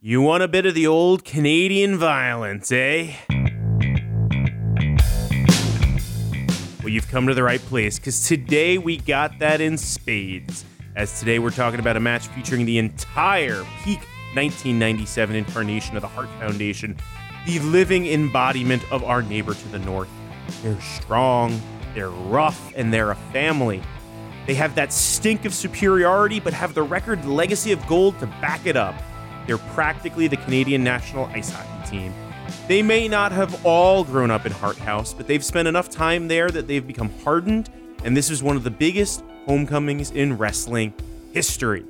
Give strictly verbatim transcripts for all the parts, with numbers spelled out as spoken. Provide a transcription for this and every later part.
You want a bit of the old Canadian violence, eh? Well, you've come to the right place, because today we got that in spades. As today we're talking about a match featuring the entire peak nineteen ninety-seven incarnation of the Hart Foundation, the living embodiment of our neighbor to the north. They're strong, they're rough, and they're a family. They have that stink of superiority, but have the record legacy of gold to back it up. They're practically the Canadian national ice hockey team. They may not have all grown up in Hart House, but they've spent enough time there that they've become hardened, and this is one of the biggest homecomings in wrestling history.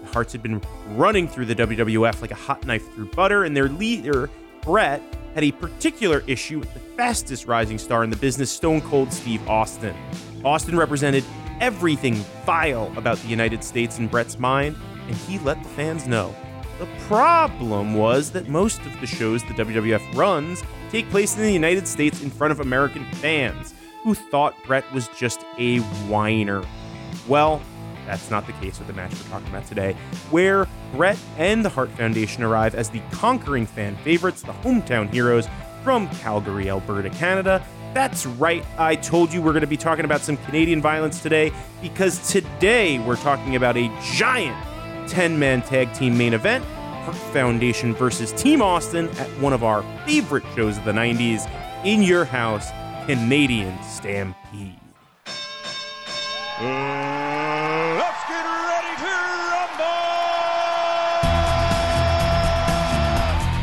The Harts had been running through the W W F like a hot knife through butter, and their leader, Bret, had a particular issue with the fastest rising star in the business, Stone Cold Steve Austin. Austin represented everything vile about the United States in Bret's mind, and he let the fans know. The problem was that most of the shows the W W F runs take place in the United States in front of American fans, who thought Bret was just a whiner. Well, that's not the case with the match we're talking about today, where Bret and the Hart Foundation arrive as the conquering fan favorites, the hometown heroes from Calgary, Alberta, Canada. That's right, I told you we're going to be talking about some Canadian violence today, because today we're talking about a giant ten-man tag team main event, Hart Foundation versus Team Austin, at one of our favorite shows of the nineties, In Your House, Canadian Stampede. Uh, let's get ready to rumble!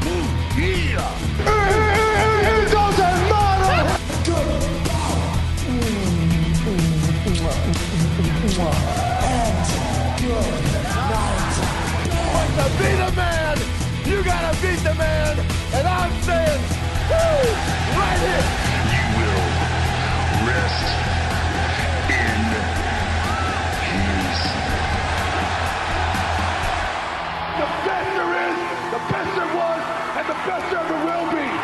Ooh, yeah! It, it, it doesn't matter! Good. And good night. But to be the man, you gotta beat the man, and I'm saying, woo, right here! You will rest. The best there is, the best there was, and the best there ever will be.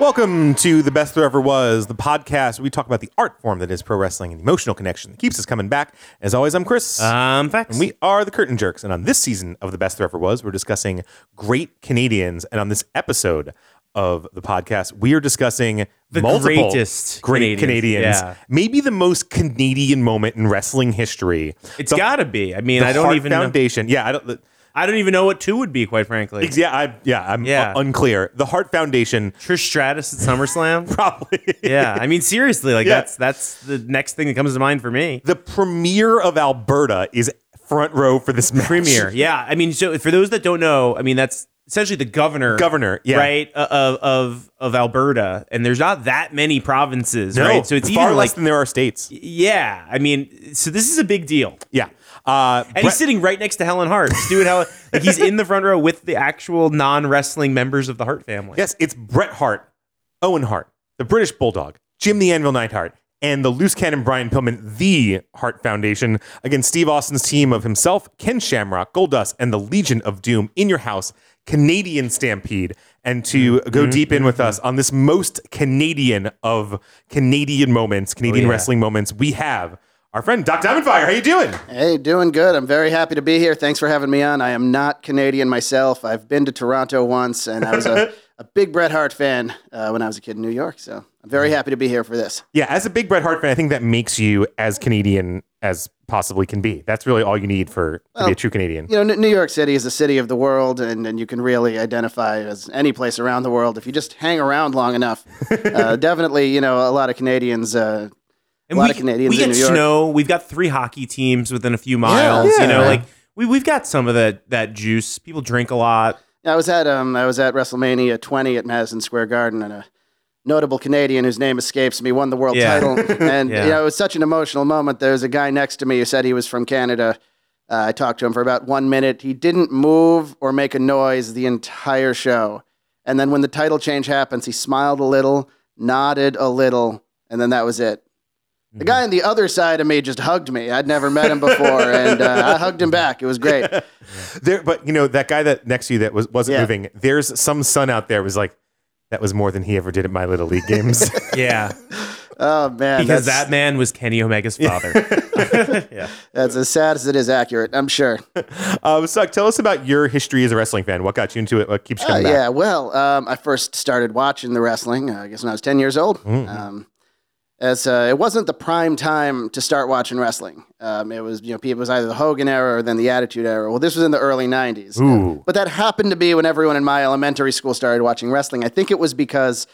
Welcome to The Best There Ever Was, the podcast where we talk about the art form that is pro wrestling and the emotional connection that keeps us coming back. As always, I'm Chris. I'm Fax. And we are the Curtain Jerks. And on this season of The Best There Ever Was, we're discussing great Canadians. And on this episode of the podcast, we are discussing the multiple greatest great Canadians, Canadians yeah. Maybe the most Canadian moment in wrestling history. It's the, gotta be. I mean, I don't Hart even Foundation. Know. Yeah, I don't. The, I don't even know what two would be, quite frankly. Yeah, I, yeah, I'm yeah. Uh, unclear. The Hart Foundation, Trish Stratus at SummerSlam, probably. Yeah, I mean, seriously, like yeah. that's that's the next thing that comes to mind for me. The premier of Alberta is front row for this match. Premier, yeah. I mean, so for those that don't know, I mean that's. Essentially, the governor, governor, yeah. right, of of of Alberta, and there's not that many provinces, no, right? So it's far even less like, than there are states. Yeah, I mean, so this is a big deal. Yeah, uh, and Brett, he's sitting right next to Helen Hart. Stu and Helen, like he's in the front row with the actual non-wrestling members of the Hart family. Yes, it's Bret Hart, Owen Hart, the British Bulldog, Jim the Anvil Neidhart, and the loose cannon Brian Pillman, the Hart Foundation, against Steve Austin's team of himself, Ken Shamrock, Goldust, and the Legion of Doom. In Your House, Canadian Stampede. And to go mm-hmm. deep in with us on this most Canadian of Canadian moments, Canadian oh, yeah. wrestling moments, we have our friend Doc Diamondfire. How you doing? Hey, doing good. I'm very happy to be here. Thanks for having me on. I am not Canadian myself. I've been to Toronto once, and I was a, a big Bret Hart fan uh, when I was a kid in New York, so I'm very happy to be here for this. Yeah, as a big Bret Hart fan, I think that makes you as Canadian as possibly can be. That's really all you need for well, to be a true Canadian. You know, New York City is a city of the world, and, and you can really identify as any place around the world if you just hang around long enough. uh, definitely, you know, a lot of Canadians. Uh, and a lot we, of Canadians. We get in New York. Snow. We've got three hockey teams within a few miles. Yeah, yeah, you know, right. like we we've got some of that that juice. People drink a lot. I was at um I was at WrestleMania twenty at Madison Square Garden, and a notable Canadian whose name escapes me won the world yeah. title. And yeah. you know, it was such an emotional moment. There was a guy next to me who said he was from Canada. Uh, I talked to him for about one minute. He didn't move or make a noise the entire show. And then when the title change happens, he smiled a little, nodded a little, and then that was it. The guy on the other side of me just hugged me. I'd never met him before, and uh, I hugged him back. It was great. There, but, you know, that guy that next to you that was, wasn't yeah. moving, there's some son out there was like, that was more than he ever did at my Little League games. yeah. Oh, man. Because that's... that man was Kenny Omega's father. Yeah, that's as sad as it is accurate, I'm sure. Um, Suk, tell us about your history as a wrestling fan. What got you into it? What keeps you coming uh, yeah, back? Yeah, well, um, I first started watching the wrestling, uh, I guess, when I was ten years old. Mm-hmm. Um, as uh, it wasn't the prime time to start watching wrestling. Um, it was, you know, it was either the Hogan era or then the Attitude era. Well, this was in the early nineties. Ooh. Uh, but that happened to be when everyone in my elementary school started watching wrestling. I think it was because...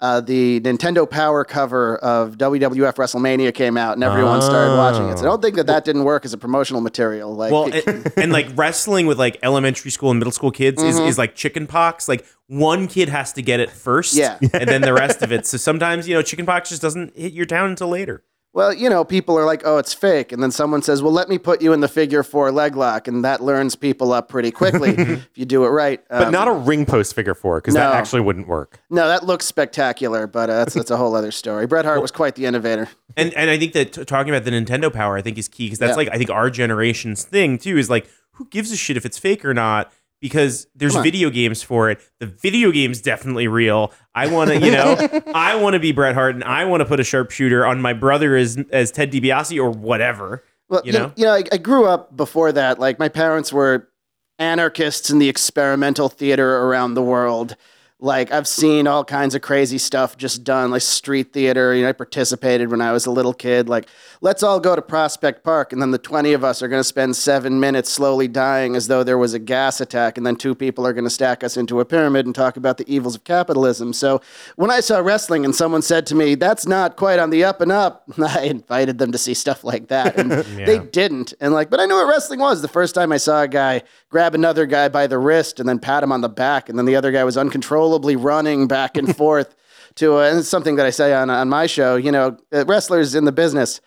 Uh, the Nintendo Power cover of W W F WrestleMania came out, and everyone oh. started watching it. So I don't think that that didn't work as a promotional material. Like, well, and, and like wrestling with like elementary school and middle school kids mm-hmm. is, is like chicken pox. Like one kid has to get it first, yeah. and then the rest of it. So sometimes, you know, chicken pox just doesn't hit your town until later. Well, you know, people are like, oh, it's fake. And then someone says, well, let me put you in the figure four leg lock. And that learns people up pretty quickly if you do it right. Um, but not a ring post figure four, because no. that actually wouldn't work. No, that looks spectacular, but uh, that's, that's a whole other story. Bret Hart was quite the innovator. And and I think that t- talking about the Nintendo Power, I think is key, because that's yeah. like, I think our generation's thing, too, is like, who gives a shit if it's fake or not? Because there's video games for it. The video game's definitely real. I want to, you know, I want to be Bret Hart, and I want to put a sharpshooter on my brother as as Ted DiBiase or whatever. Well, you, you know, you know, I, I grew up before that. Like my parents were anarchists in the experimental theater around the world. Like I've seen all kinds of crazy stuff just done, like street theater. You know, I participated when I was a little kid. Like, let's all go to Prospect Park, and then the twenty of us are going to spend seven minutes slowly dying as though there was a gas attack, and then two people are going to stack us into a pyramid and talk about the evils of capitalism. So when I saw wrestling and someone said to me, that's not quite on the up and up, I invited them to see stuff like that. And yeah. they didn't. And like, but I knew what wrestling was. The first time I saw a guy grab another guy by the wrist and then pat him on the back, and then the other guy was uncontrollably running back and forth to, uh, and it's something that I say on, on my show, you know, uh, wrestlers in the business,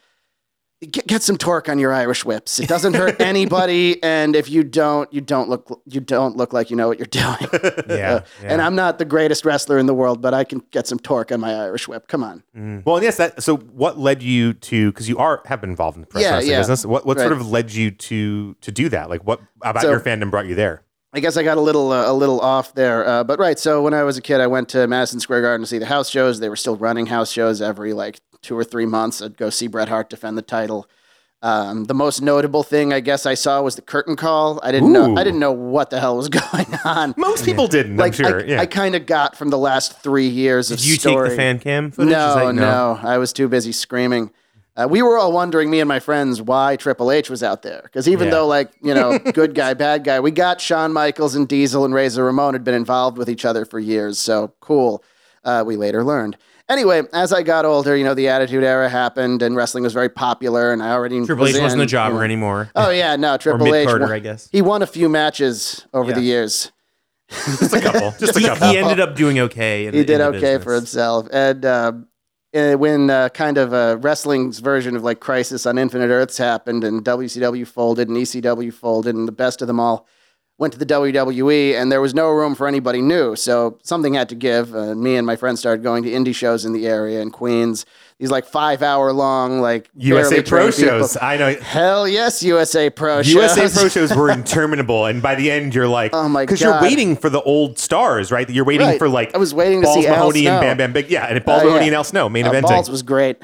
Get, get some torque on your Irish whips. It doesn't hurt anybody, and if you don't, you don't look you don't look like you know what you're doing. Yeah, uh, yeah. And I'm not the greatest wrestler in the world, but I can get some torque on my Irish whip. Come on. Mm. Well, and yes. That, so, what led you to? Because you are have been involved in the pro yeah, wrestling yeah. business. What what right. sort of led you to to do that? Like, what about so, your fandom brought you there? I guess I got a little uh, a little off there, uh, but right. So when I was a kid, I went to Madison Square Garden to see the house shows. They were still running house shows every like. two or three months. I'd go see Bret Hart defend the title. Um, the most notable thing I guess I saw was the curtain call. I didn't Ooh. know I didn't know what the hell was going on. Most people yeah. didn't, like, I'm sure. I, yeah. I kind of got from the last three years of story. Did you story. take the fan cam footage? No, like, no, no. I was too busy screaming. Uh, we were all wondering, me and my friends, why Triple H was out there. Because even yeah. though, like, you know, good guy, bad guy, we got Shawn Michaels and Diesel and Razor Ramon had been involved with each other for years. So cool. Uh, we later learned. Anyway, as I got older, you know, the Attitude Era happened, and wrestling was very popular, and I already Triple was H in, wasn't a jobber you know. anymore. Oh, yeah, no, Triple H. Won, I guess. He won a few matches over yeah. the years. Just a couple. Just a couple. He, he ended up doing okay. In, he did in okay business. for himself. And uh, when uh, kind of uh, wrestling's version of, like, Crisis on Infinite Earths happened, and W C W folded, and E C W folded, and the best of them all went to the W W E, and there was no room for anybody new, so something had to give. Uh, me and my friends started going to indie shows in the area in Queens. These like five-hour-long, like U S A Pro shows. People. I know. Hell yes, U S A Pro shows. U S A Pro shows were interminable, and by the end, you're like, oh my god, because you're waiting for the old stars, right? You're waiting right. for like I was waiting Balls to see Mahoney Al Snow. and Bam Bam Big, yeah, and Balls uh, yeah. Mahoney and Al Snow main uh, eventing. Balls was great.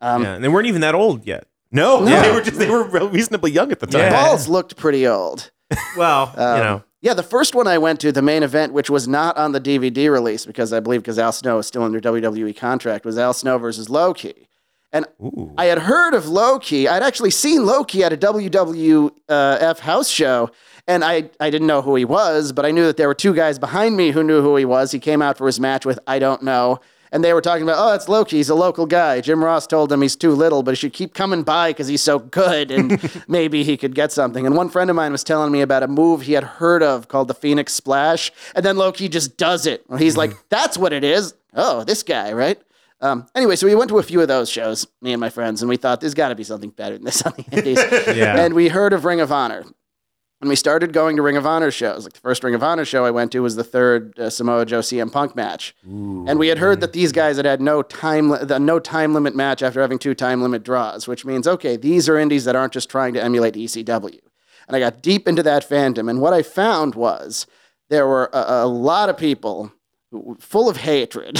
Um, yeah, and they weren't even that old yet. No, no. they were just they were reasonably young at the time. Yeah. Balls looked pretty old. Well, um, you know. Yeah, the first one I went to, the main event, which was not on the D V D release, because I believe because Al Snow is still under W W E contract, was Al Snow versus Low Ki. And Ooh. I had heard of Low Ki. I'd actually seen Low Ki at a W W F house show, and I, I didn't know who he was, but I knew that there were two guys behind me who knew who he was. He came out for his match with I Don't Know, and they were talking about, oh, it's Low Ki. He's a local guy. Jim Ross told him he's too little, but he should keep coming by because he's so good, and maybe he could get something. And one friend of mine was telling me about a move he had heard of called the Phoenix Splash, and then Low Ki just does it. He's like, that's what it is. Oh, this guy, right? Um, anyway, so we went to a few of those shows, me and my friends, and we thought there's got to be something better than this on the Indies. yeah. And we heard of Ring of Honor. And we started going to Ring of Honor shows. Like the first Ring of Honor show I went to was the third uh, Samoa Joe C M Punk match. Ooh. And we had heard that these guys had had no time li- the no time limit match after having two time limit draws, which means, okay, these are indies that aren't just trying to emulate E C W. And I got deep into that fandom. And what I found was there were a, a lot of people who, full of hatred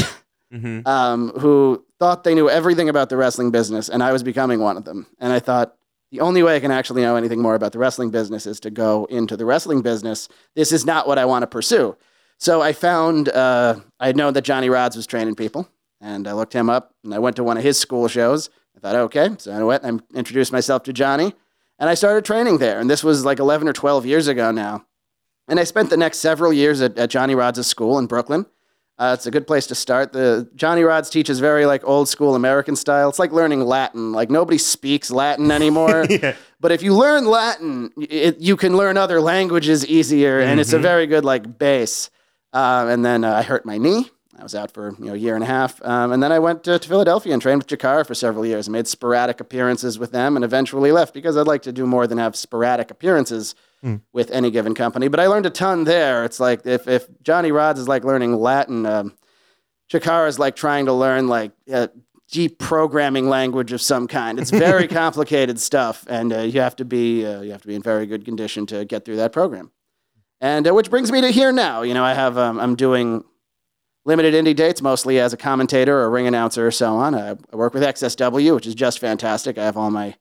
mm-hmm. um, who thought they knew everything about the wrestling business, and I was becoming one of them. And I thought, The only way I can actually know anything more about the wrestling business is to go into the wrestling business. This is not what I want to pursue. So I found, uh, I had known that Johnny Rods was training people, and I looked him up, and I went to one of his school shows. I thought, okay, so I went and I introduced myself to Johnny, and I started training there. And this was like eleven or twelve years ago now. And I spent the next several years at, at Johnny Rods' school in Brooklyn. Uh, it's a good place to start. The Johnny Rods teaches very like old school American style. It's like learning Latin. Like nobody speaks Latin anymore. Yeah. But if you learn Latin, it, you can learn other languages easier. Mm-hmm. And it's a very good like base. Uh, and then uh, I hurt my knee. I was out for you know a year and a half. Um, and then I went to, to Philadelphia and trained with Jakara for several years. I made sporadic appearances with them and eventually left because I'd like to do more than have sporadic appearances with any given company. But I learned a ton there. It's like if, if Johnny Rods is like learning Latin, um, Chikara is like trying to learn like uh, deep programming language of some kind. It's very complicated stuff, and uh, you have to be uh, you have to be in very good condition to get through that program. And uh, which brings me to here now. You know, I have um, I'm doing limited indie dates mostly as a commentator or a ring announcer or so on. I, I work with X S W, which is just fantastic. I have all my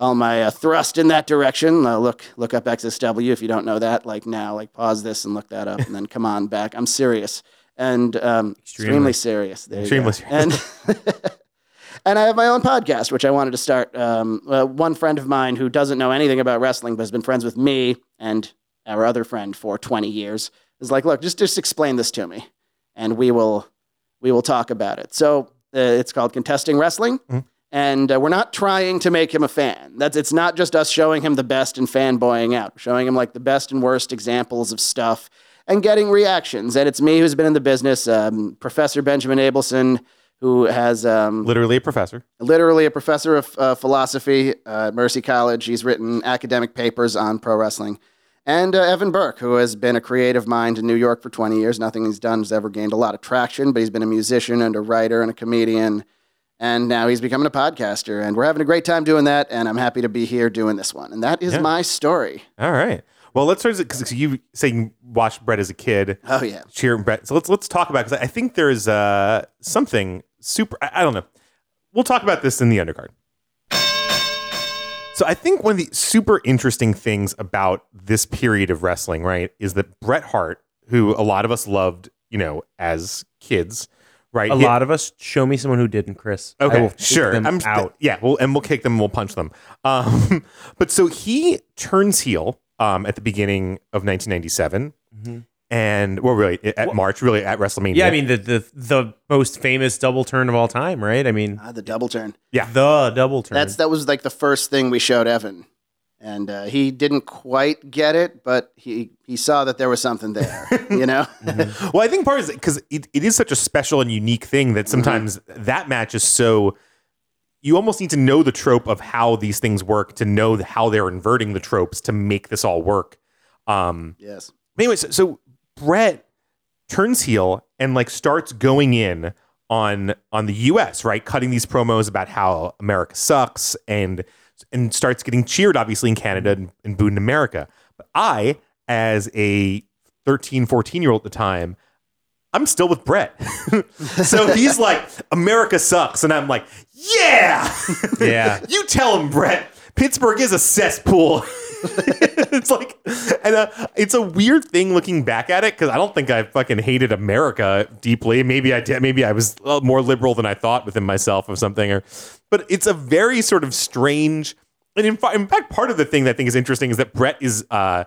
All my uh, thrust in that direction. Uh, look, look up X S W if you don't know that. Like now, like pause this and look that up, and then come on back. I'm serious and um, extremely. extremely serious. There extremely you go. serious. And and I have my own podcast, which I wanted to start. Um, uh, one friend of mine who doesn't know anything about wrestling but has been friends with me and our other friend for twenty years is like, look, just just explain this to me, and we will we will talk about it. So uh, it's called Contesting Wrestling. Mm-hmm. And uh, we're not trying to make him a fan. That's It's not just us showing him the best and fanboying out, showing him like the best and worst examples of stuff and getting reactions. And it's me who's been in the business, um, Professor Benjamin Abelson, who has... Um, literally a professor. Literally a professor of uh, philosophy uh, at Mercy College. He's written academic papers on pro wrestling. And uh, Evan Burke, who has been a creative mind in New York for twenty years. Nothing he's done has ever gained a lot of traction, but he's been a musician and a writer and a comedian. And now he's becoming a podcaster, and we're having a great time doing that, and I'm happy to be here doing this one. And that is yeah. my story. All right. Well, let's start, because you say you watched Bret as a kid. Oh, yeah. Cheering Bret. So let's let's talk about it, because I think there's uh, something super, I, I don't know. We'll talk about this in the undercard. So I think one of the super interesting things about this period of wrestling, right, is that Bret Hart, who a lot of us loved, you know, as kids, right. A he, lot of us. Show me someone who didn't, Chris. Okay, I will sure. Them I'm out. Yeah, we'll, and we'll kick them and we'll punch them. Um, but so he turns heel um, at the beginning of nineteen ninety-seven, mm-hmm. and well, really at well, March, really at WrestleMania. Yeah, I mean the the the most famous double turn of all time, right? I mean ah, the double turn. Yeah, the double turn. That's that was like the first thing we showed Evan, and uh, he didn't quite get it, but he. He saw that there was something there, you know? Mm-hmm. Well, I think part is because it, it is such a special and unique thing that sometimes mm-hmm. that match is so, you almost need to know the trope of how these things work to know how they're inverting the tropes to make this all work. Um, yes. Anyway, so, so Bret turns heel and like starts going in on, on the U S, right? Cutting these promos about how America sucks and, and starts getting cheered, obviously, in Canada and, and booed in America. But I... as a thirteen, fourteen-year-old at the time, I'm still with Bret. So he's like, America sucks. And I'm like, yeah! Yeah. You tell him, Bret. Pittsburgh is a cesspool. It's like, and uh, it's a weird thing looking back at it, because I don't think I fucking hated America deeply. Maybe I did. Maybe I was more liberal than I thought within myself or something. Or, but it's a very sort of strange... And in, fa- in fact, part of the thing that I think is interesting is that Bret is... Uh,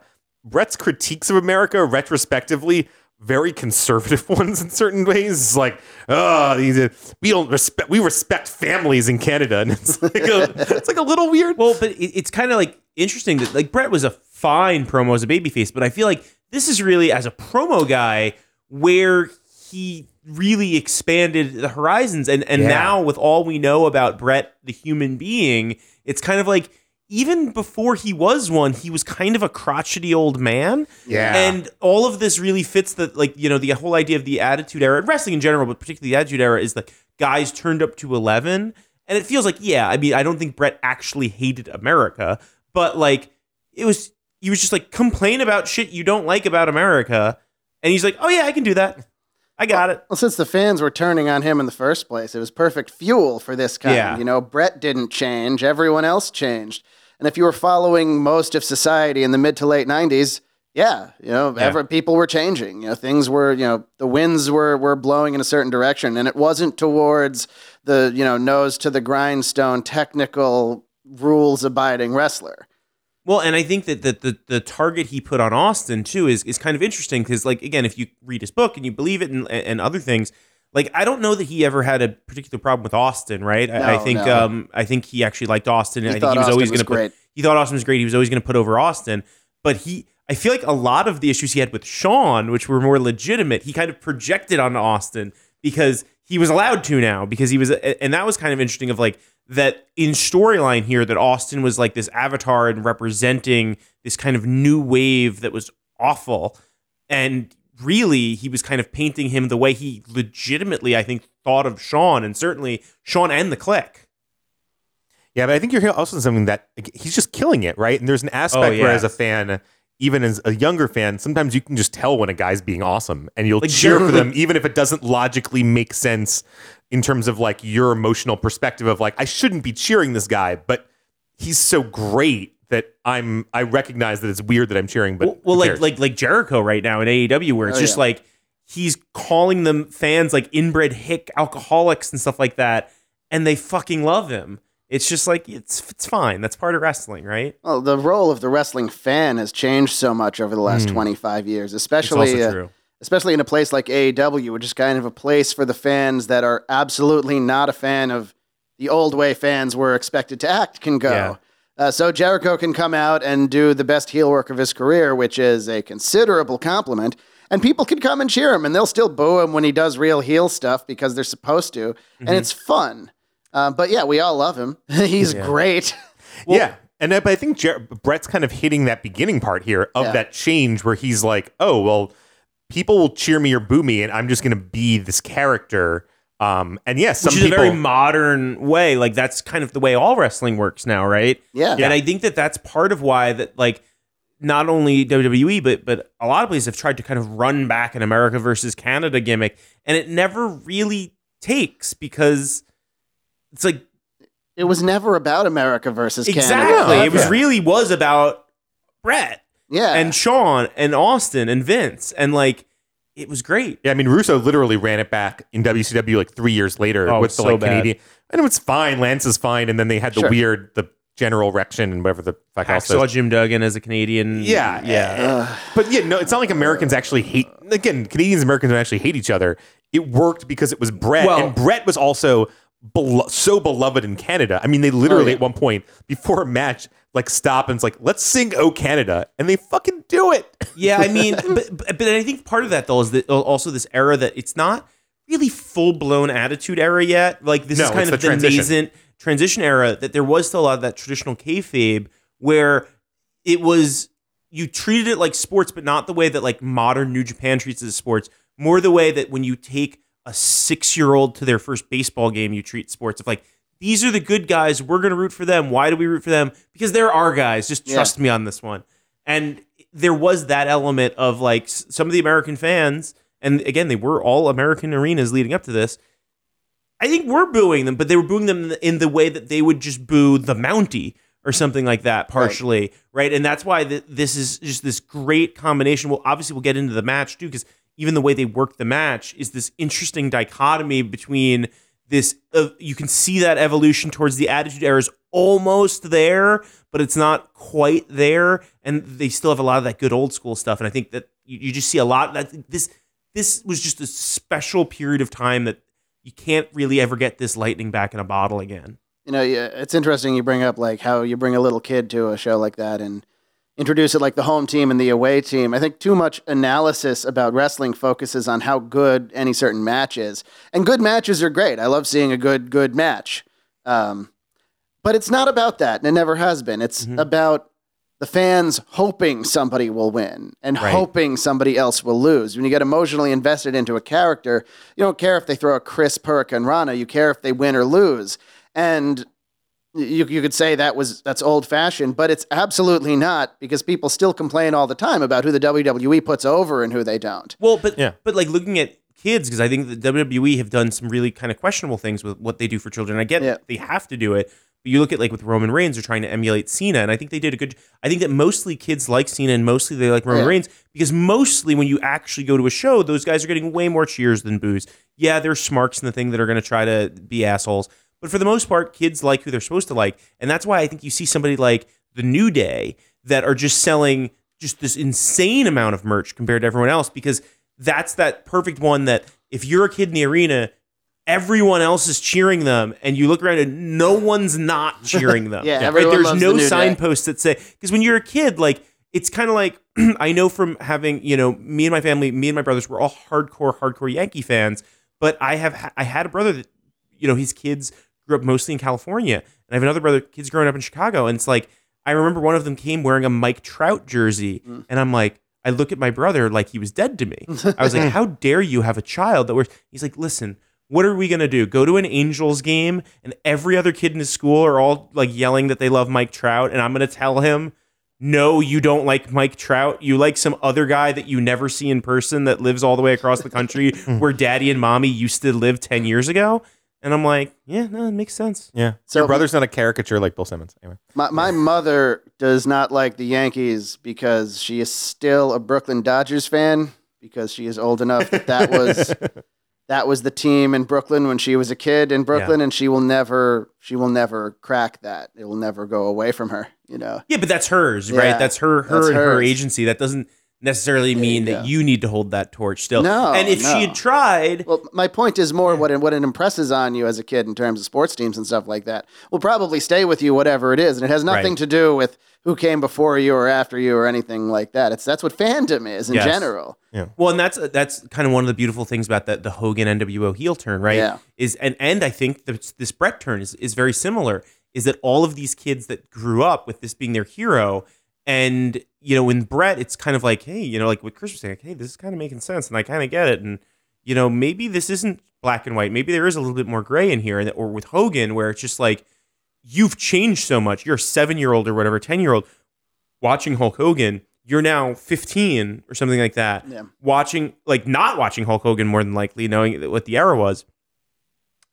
Bret's critiques of America, retrospectively, very conservative ones in certain ways. It's like, oh, these, we don't respect, we respect families in Canada, and it's like a, it's like a little weird. Well, but it, it's kind of like interesting that like Bret was a fine promo as a babyface, but I feel like this is really as a promo guy where he really expanded the horizons, and and yeah. now with all we know about Bret, the human being, it's kind of like. Even before he was one, he was kind of a crotchety old man. Yeah. And all of this really fits the, like, you know, the whole idea of the Attitude Era, wrestling in general, but particularly the Attitude Era, is like guys turned up to eleven. And it feels like, yeah, I mean, I don't think Bret actually hated America, but like, it was, he was just like, complain about shit you don't like about America. And he's like, oh yeah, I can do that. I got well, it. Well, since the fans were turning on him in the first place, it was perfect fuel for this kind. Yeah. You know, Bret didn't change. Everyone else changed. And if you were following most of society in the mid to late nineties, yeah, you know, yeah. ever, people were changing. You know, things were, you know, the winds were were blowing in a certain direction, and it wasn't towards the, you know, nose to the grindstone, technical, rules abiding wrestler. Well, and I think that the, the the target he put on Austin too is is kind of interesting because, like, again, if you read his book and you believe it and and other things. Like, I don't know that he ever had a particular problem with Austin, right? No, I think no. um, I think he actually liked Austin. He I think he was Austin always going to put. He thought Austin was great. He was always going to put over Austin. But he, I feel like a lot of the issues he had with Shawn, which were more legitimate, he kind of projected onto Austin because he was allowed to now. Because he was, and that was kind of interesting. Of like that in storyline here, that Austin was like this avatar and representing this kind of new wave that was awful, and really, he was kind of painting him the way he legitimately, I think, thought of Shawn, and certainly Shawn and the Clique. Yeah, but I think you're also something that he's just killing it, right? And there's an aspect oh, yeah. where, as a fan, even as a younger fan, sometimes you can just tell when a guy's being awesome, and you'll like, cheer for them, even if it doesn't logically make sense in terms of like your emotional perspective of like, I shouldn't be cheering this guy, but he's so great that I'm, I recognize that it's weird that I'm cheering, but well, like, like, like Jericho right now in A E W, where it's oh, just yeah. like he's calling them fans like inbred hick alcoholics and stuff like that, and they fucking love him. It's just like it's it's fine. That's part of wrestling, right? Well, the role of the wrestling fan has changed so much over the last mm. twenty-five years, especially uh, especially in a place like A E W, which is kind of a place for the fans that are absolutely not a fan of the old way fans were expected to act can go. Yeah. Uh, so Jericho can come out and do the best heel work of his career, which is a considerable compliment. And people can come and cheer him, and they'll still boo him when he does real heel stuff because they're supposed to. Mm-hmm. And it's fun. Uh, but yeah, we all love him. He's yeah. great. Well, yeah. And I, but I think Jer- Bret's kind of hitting that beginning part here of yeah. that change where he's like, oh, well, people will cheer me or boo me, and I'm just going to be this character. Um, and yes, yeah, which is people, a very modern way. Like that's kind of the way all wrestling works now, right? Yeah. yeah. And I think that that's part of why that like not only W W E but but a lot of places have tried to kind of run back an America versus Canada gimmick, and it never really takes because it's like it was never about America versus Canada. Exactly. It was yeah. really was about Bret, yeah, and Shawn and Austin and Vince and like. It was great. Yeah, I mean, Russo literally ran it back in W C W like three years later oh, with the so like Canadian. And it was fine. Lance is fine. And then they had the sure. weird, the general erection and whatever the fuck else. I saw Jim Duggan as a Canadian. Yeah. Yeah. Uh, but yeah, no, it's not like Americans actually hate. Again, Canadians and Americans don't actually hate each other. It worked because it was Bret. Well, and Bret was also belo- so beloved in Canada. I mean, they literally oh, yeah. at one point before a match, like stop and it's like, let's sing "O Canada," and they fucking do it. Yeah, I mean, but, but but I think part of that though is that also this era that it's not really full blown attitude era yet. Like this no, is kind of the, the nascent transition era that there was still a lot of that traditional kayfabe where it was you treated it like sports, but not the way that like modern New Japan treats it as sports. More the way that when you take a six year old to their first baseball game, you treat sports of like. These are the good guys. We're going to root for them. Why do we root for them? Because they're our guys. Just trust yeah. me on this one. And there was that element of like some of the American fans. And again, they were all American arenas leading up to this. I think we're booing them, but they were booing them in the way that they would just boo the Mountie or something like that partially. Right. right? And that's why the, this is just this great combination. Well, obviously we'll get into the match too, because even the way they work the match is this interesting dichotomy between This uh, you can see that evolution towards the attitude era is almost there, but it's not quite there, and they still have a lot of that good old school stuff. And I think that you, you just see a lot of that this this was just a special period of time that you can't really ever get this lightning back in a bottle again. You know, yeah, it's interesting you bring up like how you bring a little kid to a show like that and introduce it like the home team and the away team. I think too much analysis about wrestling focuses on how good any certain match is. And good matches are great. I love seeing a good, good match. Um, but it's not about that, and it never has been. It's mm-hmm. about the fans hoping somebody will win and right. hoping somebody else will lose. When you get emotionally invested into a character, you don't care if they throw a Chris Hurricane Rana. You care if they win or lose. And You you could say that was that's old fashioned, but it's absolutely not because people still complain all the time about who the W W E puts over and who they don't. Well, but yeah. but like looking at kids, because I think the W W E have done some really kind of questionable things with what they do for children. I get yeah. they have to do it, but you look at like with Roman Reigns, they're trying to emulate Cena, and I think they did a good. I think that mostly kids like Cena and mostly they like Roman yeah. Reigns, because mostly when you actually go to a show, those guys are getting way more cheers than boos. Yeah, there's smarks in the thing that are going to try to be assholes, but for the most part, kids like who they're supposed to like, and that's why I think you see somebody like the New Day that are just selling just this insane amount of merch compared to everyone else, because that's that perfect one that if you're a kid in the arena, everyone else is cheering them, and you look around and no one's not cheering them. yeah, right? There's no signposts that say, because when you're a kid, like it's kind of like I know from having, you know, me and my family, me and my brothers were all hardcore, hardcore Yankee fans, but I have I had a brother that, you know, his kids grew up mostly in California, and I have another brother, kids growing up in Chicago, and it's like, I remember one of them came wearing a Mike Trout jersey, mm. and I'm like, I look at my brother like he was dead to me. I was like, how dare you have a child that wears... He's like, listen, what are we going to do? Go to an Angels game, and every other kid in his school are all like yelling that they love Mike Trout, and I'm going to tell him, no, you don't like Mike Trout. You like some other guy that you never see in person that lives all the way across the country where daddy and mommy used to live ten years ago. And I'm like, yeah, no, it makes sense. Yeah. So your brother's not a caricature like Bill Simmons. Anyway. My my yeah. mother does not like the Yankees because she is still a Brooklyn Dodgers fan, because she is old enough that that was that was the team in Brooklyn when she was a kid in Brooklyn, yeah. and she will never she will never crack that. It will never go away from her, you know. Yeah, but that's hers, yeah. right? That's her her that's and hers. her agency. That doesn't necessarily there mean you that you need to hold that torch still. No, and if no. she had tried... Well, my point is more yeah. what, it, what it impresses on you as a kid in terms of sports teams and stuff like that will probably stay with you, whatever it is. And it has nothing right. to do with who came before you or after you or anything like that. It's That's what fandom is in yes. general. Yeah. Well, and that's that's kind of one of the beautiful things about that the Hogan N W O heel turn, right? Yeah. Is And, and I think the, this Bret turn is, is very similar, is that all of these kids that grew up with this being their hero... And, you know, in Bret, it's kind of like, hey, you know, like what Chris was saying, like, hey, this is kind of making sense, and I kind of get it. And, you know, maybe this isn't black and white. Maybe there is a little bit more gray in here. And or with Hogan, where it's just like, you've changed so much. You're a seven-year-old or whatever, ten-year-old, watching Hulk Hogan. You're now fifteen or something like that. Yeah. Watching, like not watching Hulk Hogan more than likely, knowing what the era was.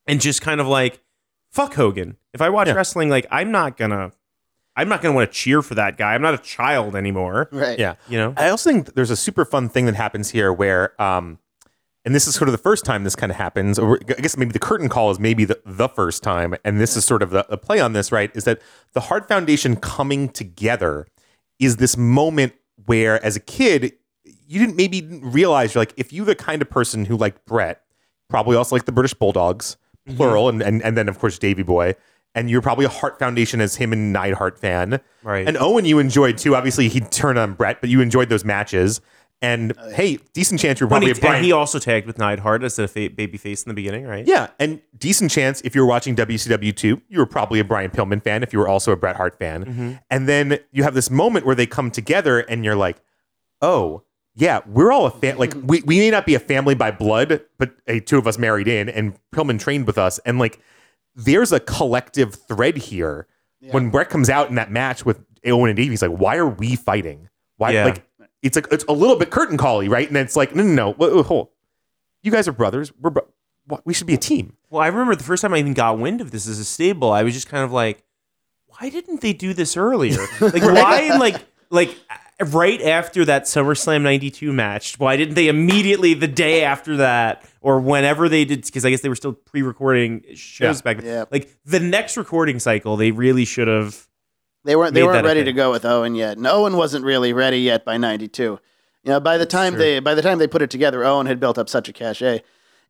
And just kind of like, fuck Hogan. If I watch yeah. wrestling, like I'm not going to. I'm not going to want to cheer for that guy. I'm not a child anymore. Right. Yeah. You know, I also think there's a super fun thing that happens here where, um, and this is sort of the first time this kind of happens, or I guess maybe the curtain call is maybe the, the first time. And this is sort of the, the play on this, right? Is that the Hart Foundation coming together is this moment where as a kid, you didn't maybe didn't realize you're like, if you're the kind of person who liked Bret, probably also like the British Bulldogs, plural. Mm-hmm. And, and, and then of course, Davey Boy. And you're probably a Hart Foundation as him and Neidhart fan. Right. And Owen, you enjoyed too. Obviously, he'd turn on Bret, but you enjoyed those matches. And uh, hey, decent chance you're probably he, a Brian. And he also tagged with Neidhart as a fa- baby face in the beginning, right? Yeah. And decent chance if you were watching W C W too, you were probably a Brian Pillman fan if you were also a Bret Hart fan. Mm-hmm. And then you have this moment where they come together and you're like, oh, yeah, we're all a fan. Like, we, we may not be a family by blood, but hey, two of us married in and Pillman trained with us. And like, there's a collective thread here. Yeah. When Bret comes out in that match with Owen and Davey, he's like, why are we fighting? Why? Yeah. Like, it's like, it's a little bit curtain call-y, right? And it's like, no, no, no, hold. You guys are brothers. We're, bro- we should be a team. Well, I remember the first time I even got wind of this as a stable, I was just kind of like, why didn't they do this earlier? Like, why, like, like, right after that SummerSlam ninety-two match, why didn't they immediately the day after that or whenever they did, because I guess they were still pre-recording shows yeah, back then. Yeah. Like the next recording cycle, they really should have. They weren't they weren't ready event. to go with Owen yet. And Owen wasn't really ready yet by ninety-two. You know, by the time they by the time they put it together, Owen had built up such a cachet.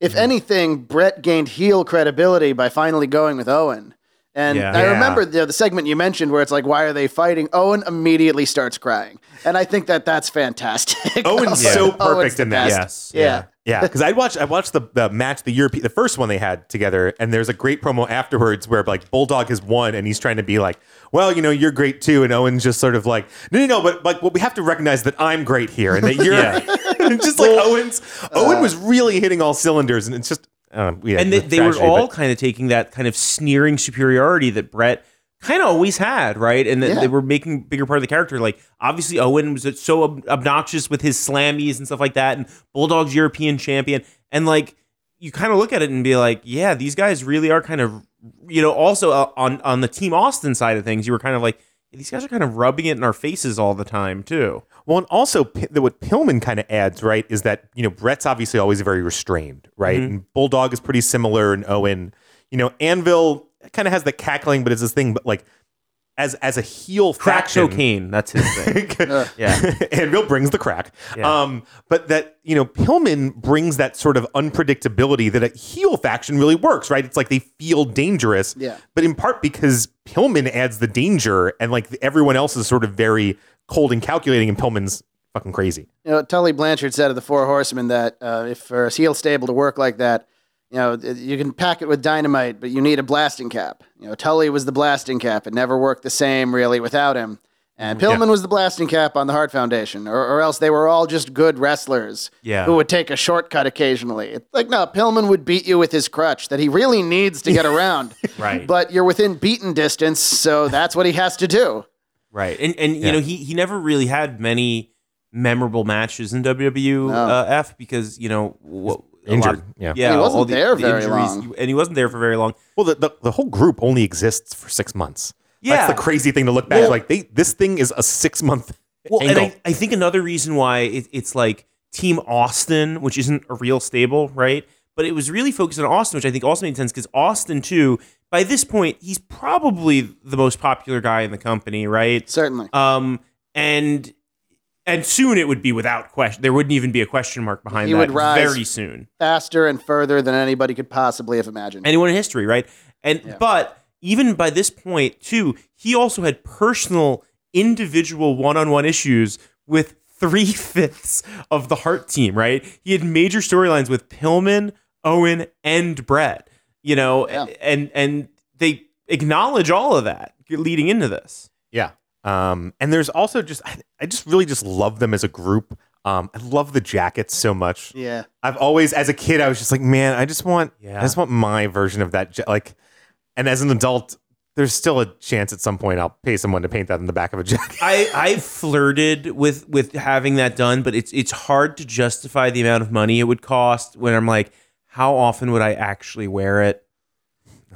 If mm-hmm. anything, Bret gained heel credibility by finally going with Owen. And yeah. I remember the, the segment you mentioned where it's like, why are they fighting? Owen immediately starts crying. And I think that that's fantastic. Owen's yeah. so perfect Owen's in that. Yes. Yeah. Yeah. Because yeah. I watched I watched the, the match, the European, the first one they had together. And there's a great promo afterwards where like Bulldog has won and he's trying to be like, well, you know, you're great too. And Owen's just sort of like, no, no, no. But like, well, we have to recognize that I'm great here and that you're yeah. just like Owen's. Uh, Owen was really hitting all cylinders. And it's just. Um, yeah, and they, the tragedy, they were all but... kind of taking that kind of sneering superiority that Bret kind of always had, right? And that yeah. they were making a bigger part of the character. Like, obviously, Owen was so ob- obnoxious with his slammies and stuff like that, and Bulldog's European champion. And like, you kind of look at it and be like, yeah, these guys really are kind of, you know, also uh, on, on the Team Austin side of things, you were kind of like, these guys are kind of rubbing it in our faces all the time, too. Well, and also P- what Pillman kind of adds, right, is that, you know, Bret's obviously always very restrained, right? Mm-hmm. And Bulldog is pretty similar, and Owen, you know, Anvil kind of has the cackling, but it's this thing, but like, as as a heel crack faction. Cocaine, that's his thing. Yeah. Anvil brings the crack. Yeah. Um, but that, you know, Pillman brings that sort of unpredictability that a heel faction really works, right? It's like they feel dangerous. Yeah. But in part because Pillman adds the danger, and like everyone else is sort of very cold and calculating, and Pillman's fucking crazy. You know, Tully Blanchard said of the Four Horsemen that uh, if for a heel stable to work like that, you know, you can pack it with dynamite, but you need a blasting cap. You know, Tully was the blasting cap. It never worked the same, really, without him. And Pillman yeah. was the blasting cap on the Hart Foundation, or, or else they were all just good wrestlers yeah. who would take a shortcut occasionally. It's like, no, Pillman would beat you with his crutch that he really needs to get around. Right. But you're within beaten distance, so that's what he has to do. Right. And, and yeah. you know, he, he never really had many memorable matches in W W F no. uh, because, you know, what... Injured, yeah. yeah. He wasn't all the, there the very injuries, long. And he wasn't there for very long. Well, the, the, the whole group only exists for six months. Yeah. That's the crazy thing to look back well, like. They, this thing is a six-month Well, angle. And I, I think another reason why it, it's like Team Austin, which isn't a real stable, right? But it was really focused on Austin, which I think also made sense because Austin, too, by this point, he's probably the most popular guy in the company, right? Certainly. Um, and... And soon it would be without question. There wouldn't even be a question mark behind he that. He would rise very soon, faster and further than anybody could possibly have imagined. Anyone in history, right? And yeah. but even by this point, too, he also had personal, individual, one-on-one issues with three-fifths of the Hart team, right? He had major storylines with Pillman, Owen, and Bret. You know, yeah. and and they acknowledge all of that leading into this. Yeah. Um, and there's also just, I, I just really just love them as a group. Um, I love the jackets so much. Yeah. I've always, as a kid, I was just like, man, I just want, yeah. I just want my version of that. Ja- like, and as an adult, there's still a chance at some point I'll pay someone to paint that in the back of a jacket. I, I flirted with, with having that done, but it's, it's hard to justify the amount of money it would cost when I'm like, how often would I actually wear it?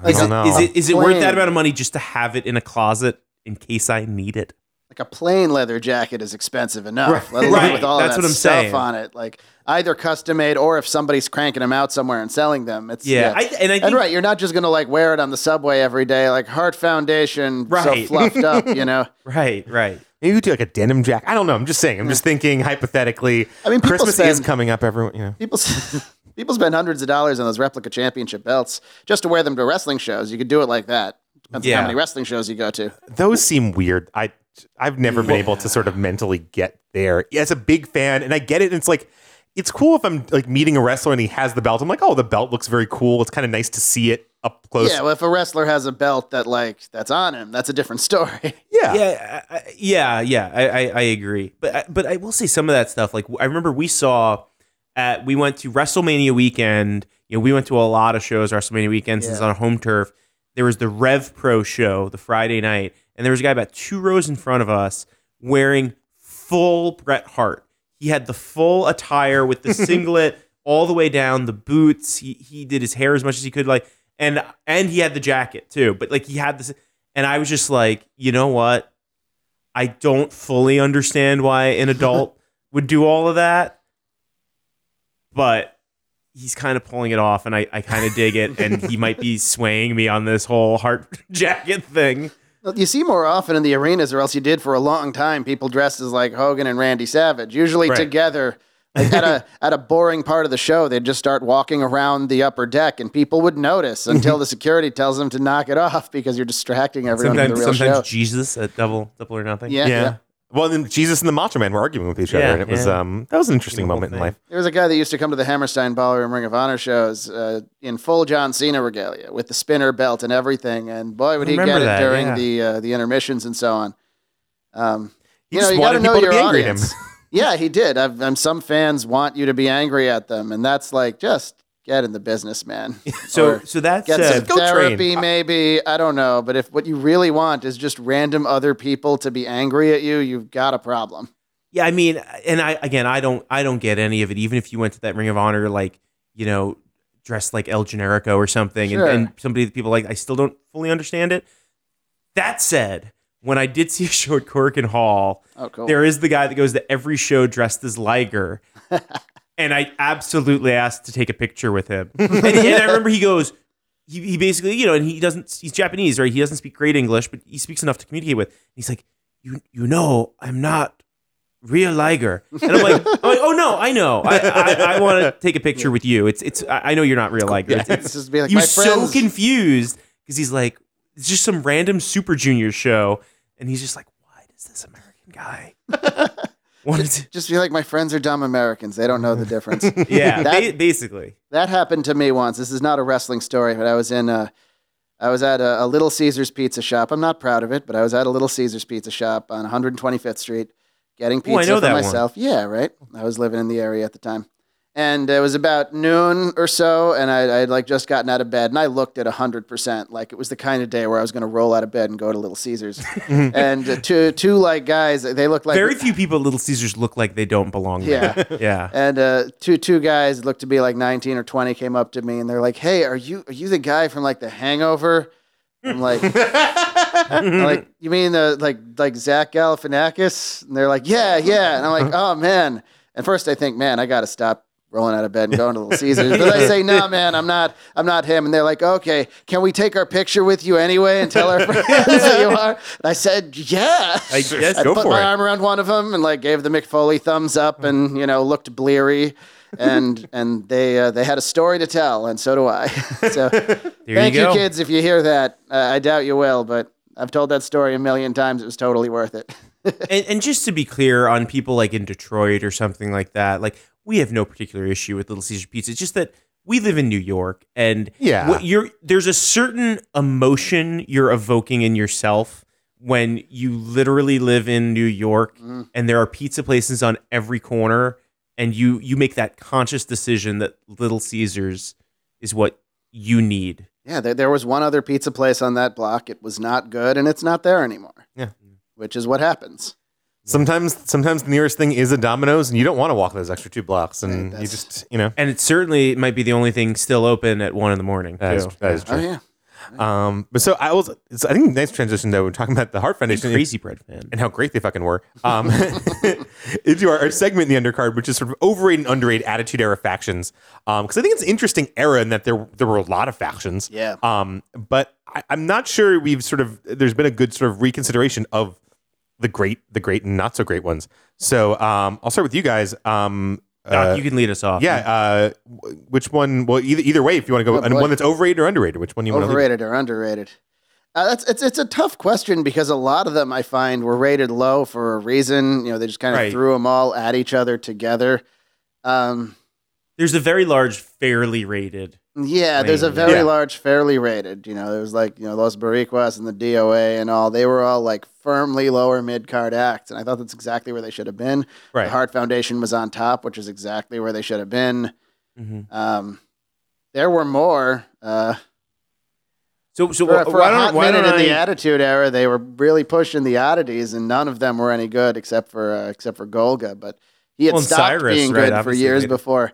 I don't know. Is it, is it worth that amount of money just to have it in a closet? In case I need it. Like a plain leather jacket is expensive enough. Right. Let alone with all That's that what I'm stuff saying. On it. Like either custom made or if somebody's cranking them out somewhere and selling them. It's yeah. yeah. I, and I think, and right, you're not just going to like wear it on the subway every day. Like Hart Foundation, right. so fluffed up, you know? Right, right. Maybe you do like a denim jacket. I don't know. I'm just saying. I'm just thinking hypothetically. I mean, Christmas spend, is coming up. Everyone, you know. People. People spend hundreds of dollars on those replica championship belts just to wear them to wrestling shows. You could do it like that. Depends yeah. on how many wrestling shows you go to. Those seem weird. I, I've never been yeah. able to sort of mentally get there. As a big fan, and I get it, and it's like, it's cool if I'm like meeting a wrestler and he has the belt. I'm like, oh, the belt looks very cool. It's kind of nice to see it up close. Yeah, well, if a wrestler has a belt that like that's on him, that's a different story. Yeah, yeah, I, yeah, yeah. I, I, I agree. But but I will say some of that stuff. Like I remember we saw, at, we went to WrestleMania weekend. You know, we went to a lot of shows WrestleMania weekend since yeah. on home turf. There was the Rev Pro show the Friday night, and there was a guy about two rows in front of us wearing full Bret Hart. He had the full attire with the singlet all the way down, the boots. He he did his hair as much as he could, like, and and he had the jacket too. But like he had this, and I was just like, you know what? I don't fully understand why an adult would do all of that, but. He's kind of pulling it off, and I, I kind of dig it, and he might be swaying me on this whole Hart jacket thing. You see more often in the arenas, or else you did for a long time, people dressed as like Hogan and Randy Savage, usually right. together. Like at a at a boring part of the show, they'd just start walking around the upper deck, and people would notice until the security tells them to knock it off because you're distracting everyone sometimes, from the real sometimes show. Sometimes Jesus at double, double or nothing. Yeah, yeah. yeah. Well, then Jesus and the Macho Man were arguing with each other, yeah, and it yeah. was um that was an interesting moment thing. In life. There was a guy that used to come to the Hammerstein Ballroom Ring of Honor shows uh, in full John Cena regalia with the spinner belt and everything, and boy, would he get that, it during yeah. the uh, the intermissions and so on. Um, you he know, you got to know your audience. yeah, he did. I've, I'm some fans want you to be angry at them, and that's like just. Get in the business, man. So, so that's get some uh, therapy, train. Maybe. I don't know. But if what you really want is just random other people to be angry at you, you've got a problem. Yeah, I mean, and I again, I don't, I don't get any of it. Even if you went to that Ring of Honor like you know, dressed like El Generico or something, sure. and, and somebody that people like, I still don't fully understand it. That said, when I did see a show at Cork and Hall, oh, cool. there is the guy that goes to every show dressed as Liger, and I absolutely asked to take a picture with him. and, and I remember he goes, he, he basically, you know, and he doesn't, he's Japanese, right? He doesn't speak great English, but he speaks enough to communicate with. And he's like, you you know, I'm not real Liger. And I'm like, I'm like oh no, I know. I I, I want to take a picture yeah. with you. It's it's. I know you're not real Liger. Yeah. It's, it's, it's just be like, you're so confused because he's like, it's just some random Super Junior show, and he's just like, why does this American guy want just, to just be like, my friends are dumb Americans? They don't know the difference. yeah, that, ba- basically. That happened to me once. This is not a wrestling story, but I was in a, I was at a, a Little Caesars pizza shop. I'm not proud of it, but I was at a Little Caesars pizza shop on one twenty-fifth street. Getting pizza Ooh, I know for that myself. One. Yeah, right. I was living in the area at the time. And it was about noon or so, and I had like just gotten out of bed, and I looked at one hundred percent. Like it was the kind of day where I was going to roll out of bed and go to Little Caesars. and uh, two, two like guys, they looked like... Very few people at Little Caesars look like they don't belong there. Yeah. yeah. And uh, two two guys looked to be like nineteen or twenty came up to me, and they're like, hey, are you are you the guy from like The Hangover? I'm like, I'm like, you mean the like like Zach Galifianakis? And they're like, yeah, yeah. And I'm like, oh man. And first I think, man, I gotta stop rolling out of bed and going to Little Caesars. But I say, no, man, I'm not, I'm not him. And they're like, okay, can we take our picture with you anyway and tell our friends that you are? And I said, yeah. I guess I go put for my it. arm around one of them and like gave the McFoley thumbs up and you know looked bleary. and and they uh, they had a story to tell, and so do I. so Here thank you, you kids, if you hear that. Uh, I doubt you will, but I've told that story a million times. It was totally worth it. and, and just to be clear on people like in Detroit or something like that, like we have no particular issue with Little Caesars Pizza. It's just that we live in New York, and yeah. what you're, there's a certain emotion you're evoking in yourself when you literally live in New York, mm. and there are pizza places on every corner. And you you make that conscious decision that Little Caesars is what you need. Yeah, there, there was one other pizza place on that block. It was not good, and it's not there anymore. Yeah. Which is what happens. Sometimes sometimes the nearest thing is a Domino's, and you don't want to walk those extra two blocks. And yeah, you just, you know. And it certainly might be the only thing still open at one in the morning. That, is, that is true. Oh, yeah. Um, but so I was, so I think nice transition though. We're talking about the Hart Foundation, crazy bread fan, and how great they fucking were. Um, into our, our segment, the undercard, which is sort of overrated and underrated attitude era factions. Um, because I think it's an interesting era in that there there were a lot of factions. Yeah. Um, but I, I'm not sure we've sort of there's been a good sort of reconsideration of the great, the great, and not so great ones. So um, I'll start with you guys. Um. Doc, uh, you can lead us off. Yeah. Uh, which one? Well, either either way, if you want to go, and one that's overrated or underrated. Which one do you want to lead? Overrated or underrated? Uh, that's it's it's a tough question because a lot of them I find were rated low for a reason. You know, they just kind of right. threw them all at each other together. Um, there's a very large fairly rated. Yeah, there's a very yeah. large fairly rated. You know, there was like you know Los Boricuas and the D O A and all. They were all like firmly lower mid card acts, and I thought that's exactly where they should have been. Right. The Hart Foundation was on top, which is exactly where they should have been. Mm-hmm. Um, there were more. Uh, so, so for, for why a hot don't, why minute don't I... in the Attitude Era, they were really pushing the oddities, and none of them were any good except for uh, except for Golga, but he had well, stopped Cyrus, being right, good for years right. before.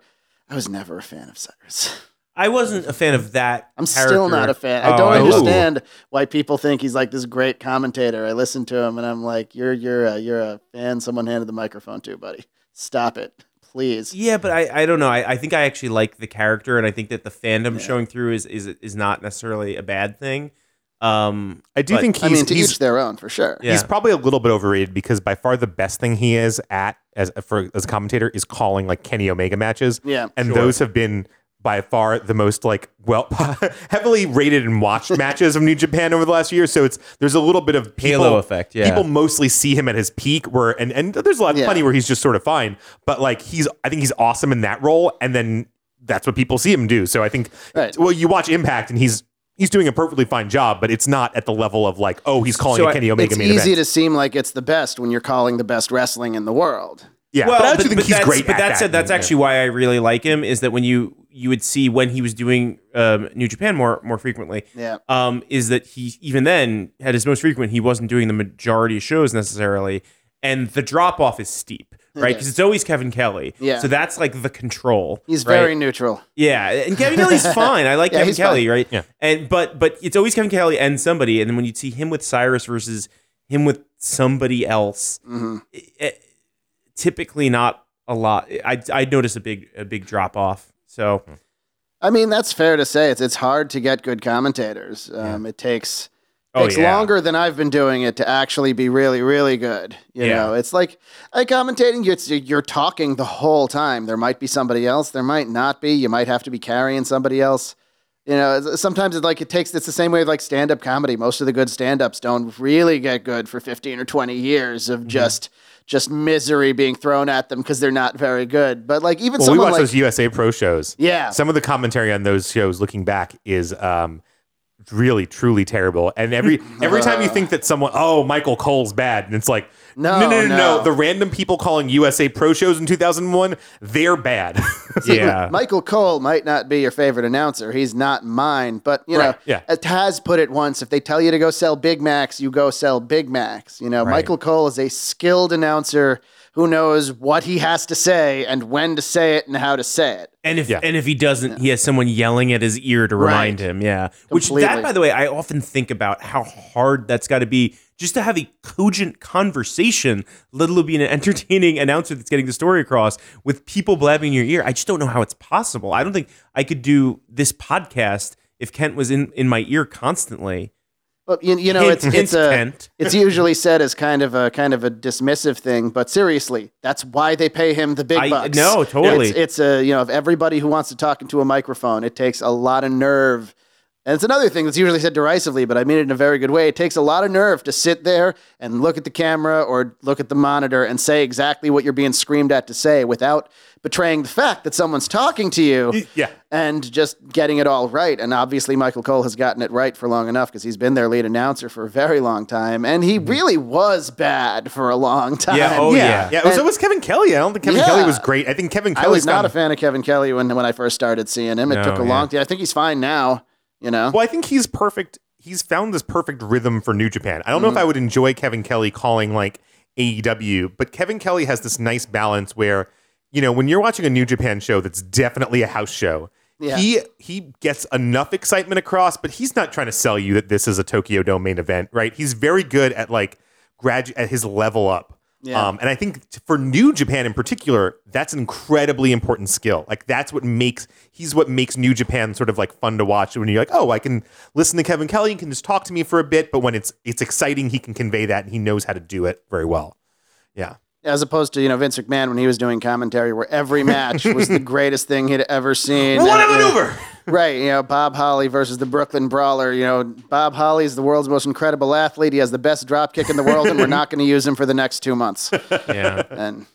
I was never a fan of Cyrus. I wasn't a fan of that I'm character. Still not a fan. I don't oh, understand ooh. Why people think he's like this great commentator. I listen to him and I'm like, you're you're a, you're a fan someone handed the microphone to, buddy. Stop it, please. Yeah, but I, I don't know. I, I think I actually like the character, and I think that the fandom yeah. showing through is, is is not necessarily a bad thing. Um, I do but, think he's... I mean, to each their own, for sure. Yeah. He's probably a little bit overrated because by far the best thing he is at as, for, as a commentator is calling like Kenny Omega matches. Yeah, and sure. those have been... by far the most like well heavily rated and watched matches of New Japan over the last year, so it's there's a little bit of people, halo effect. Yeah, people mostly see him at his peak, where and and there's a lot of yeah. plenty where he's just sort of fine, but like he's I think he's awesome in that role, and then that's what people see him do. So I think right. well you watch Impact and he's. He's doing a perfectly fine job, but it's not at the level of like oh he's calling so a Kenny Omega main event. It's easy to seem like it's the best when you're calling the best wrestling in the world. Yeah, well, but I actually think he's great. But that said, that's actually why I really like him is that when you you would see when he was doing um, New Japan more more frequently, yeah. um, is that he even then at his most frequent he wasn't doing the majority of shows necessarily, and the drop off is steep, right? Because it it's always Kevin Kelly. Yeah. So that's like the control. He's right? very neutral. Yeah, and Kevin Kelly's fine. I like yeah, Kevin Kelly, fine. right? Yeah. And but but it's always Kevin Kelly and somebody, and then when you see him with Cyrus versus him with somebody else, mm-hmm. it, it, typically not a lot. I I notice a big a big drop off. So, I mean, that's fair to say. It's it's hard to get good commentators. Um, yeah. It takes. Oh, it's yeah. longer than I've been doing it to actually be really, really good. You yeah. know, it's like, like commentating, it's, you're talking the whole time. There might be somebody else. There might not be. You might have to be carrying somebody else. You know, sometimes it's like it takes, it's the same way with like stand-up comedy. Most of the good stand-ups don't really get good for fifteen or twenty years of mm-hmm. just... just misery being thrown at them because they're not very good. But like even well, someone we watch like, those U S A Pro shows. Yeah. Some of the commentary on those shows looking back is um, really, truly terrible. And every every uh, time you think that someone, oh, Michael Cole's bad. And it's like, no, no, no, no. no. no. The random people calling U S A Pro shows in two thousand one, they're bad. yeah. Michael Cole might not be your favorite announcer. He's not mine. But, you right. know, yeah. as Taz put it once, if they tell you to go sell Big Macs, you go sell Big Macs. You know, right. Michael Cole is a skilled announcer who knows what he has to say and when to say it and how to say it. And if yeah. and if he doesn't, yeah. he has someone yelling at his ear to remind right. him. Yeah. Completely. Which that, by the way, I often think about how hard that's got to be just to have a cogent conversation, let alone be an entertaining announcer that's getting the story across with people blabbing in your ear. I just don't know how it's possible. I don't think I could do this podcast if Kent was in, in my ear constantly. Well, you, you know, hint, it's hint, it's a, it's usually said as kind of a kind of a dismissive thing, but seriously, that's why they pay him the big bucks. I, no, totally. It's, it's a you know, if everybody who wants to talk into a microphone, it takes a lot of nerve. And it's another thing that's usually said derisively, but I mean it in a very good way. It takes a lot of nerve to sit there and look at the camera or look at the monitor and say exactly what you're being screamed at to say without betraying the fact that someone's talking to you yeah. and just getting it all right. And obviously Michael Cole has gotten it right for long enough because he's been their lead announcer for a very long time. And he really was bad for a long time. Yeah, oh, yeah. yeah. yeah it was and, always Kevin Kelly. I don't think Kevin yeah, Kelly was great. I think Kevin Kelly. I was not a fan of Kevin Kelly when, when I first started seeing him. It no, took a yeah. long time. I think he's fine now. You know? Well, I think he's perfect. He's found this perfect rhythm for New Japan. I don't mm-hmm. know if I would enjoy Kevin Kelly calling like A E W, but Kevin Kelly has this nice balance where, you know, when you're watching a New Japan show that's definitely a house show, yeah. he he gets enough excitement across, but he's not trying to sell you that this is a Tokyo Dome main event, right? He's very good at like gradu- at his level up. Yeah. Um, and I think for New Japan in particular, that's an incredibly important skill. Like that's what makes, he's what makes New Japan sort of like fun to watch when you're like, oh, I can listen to Kevin Kelly and can just talk to me for a bit. But when it's, it's exciting, he can convey that and he knows how to do it very well. Yeah. As opposed to, you know, Vince McMahon when he was doing commentary where every match was the greatest thing he'd ever seen. What a maneuver! Right, you know, Bob Holly versus the Brooklyn Brawler. You know, Bob Holly's the world's most incredible athlete. He has the best drop kick in the world, and we're not going to use him for the next two months. Yeah. And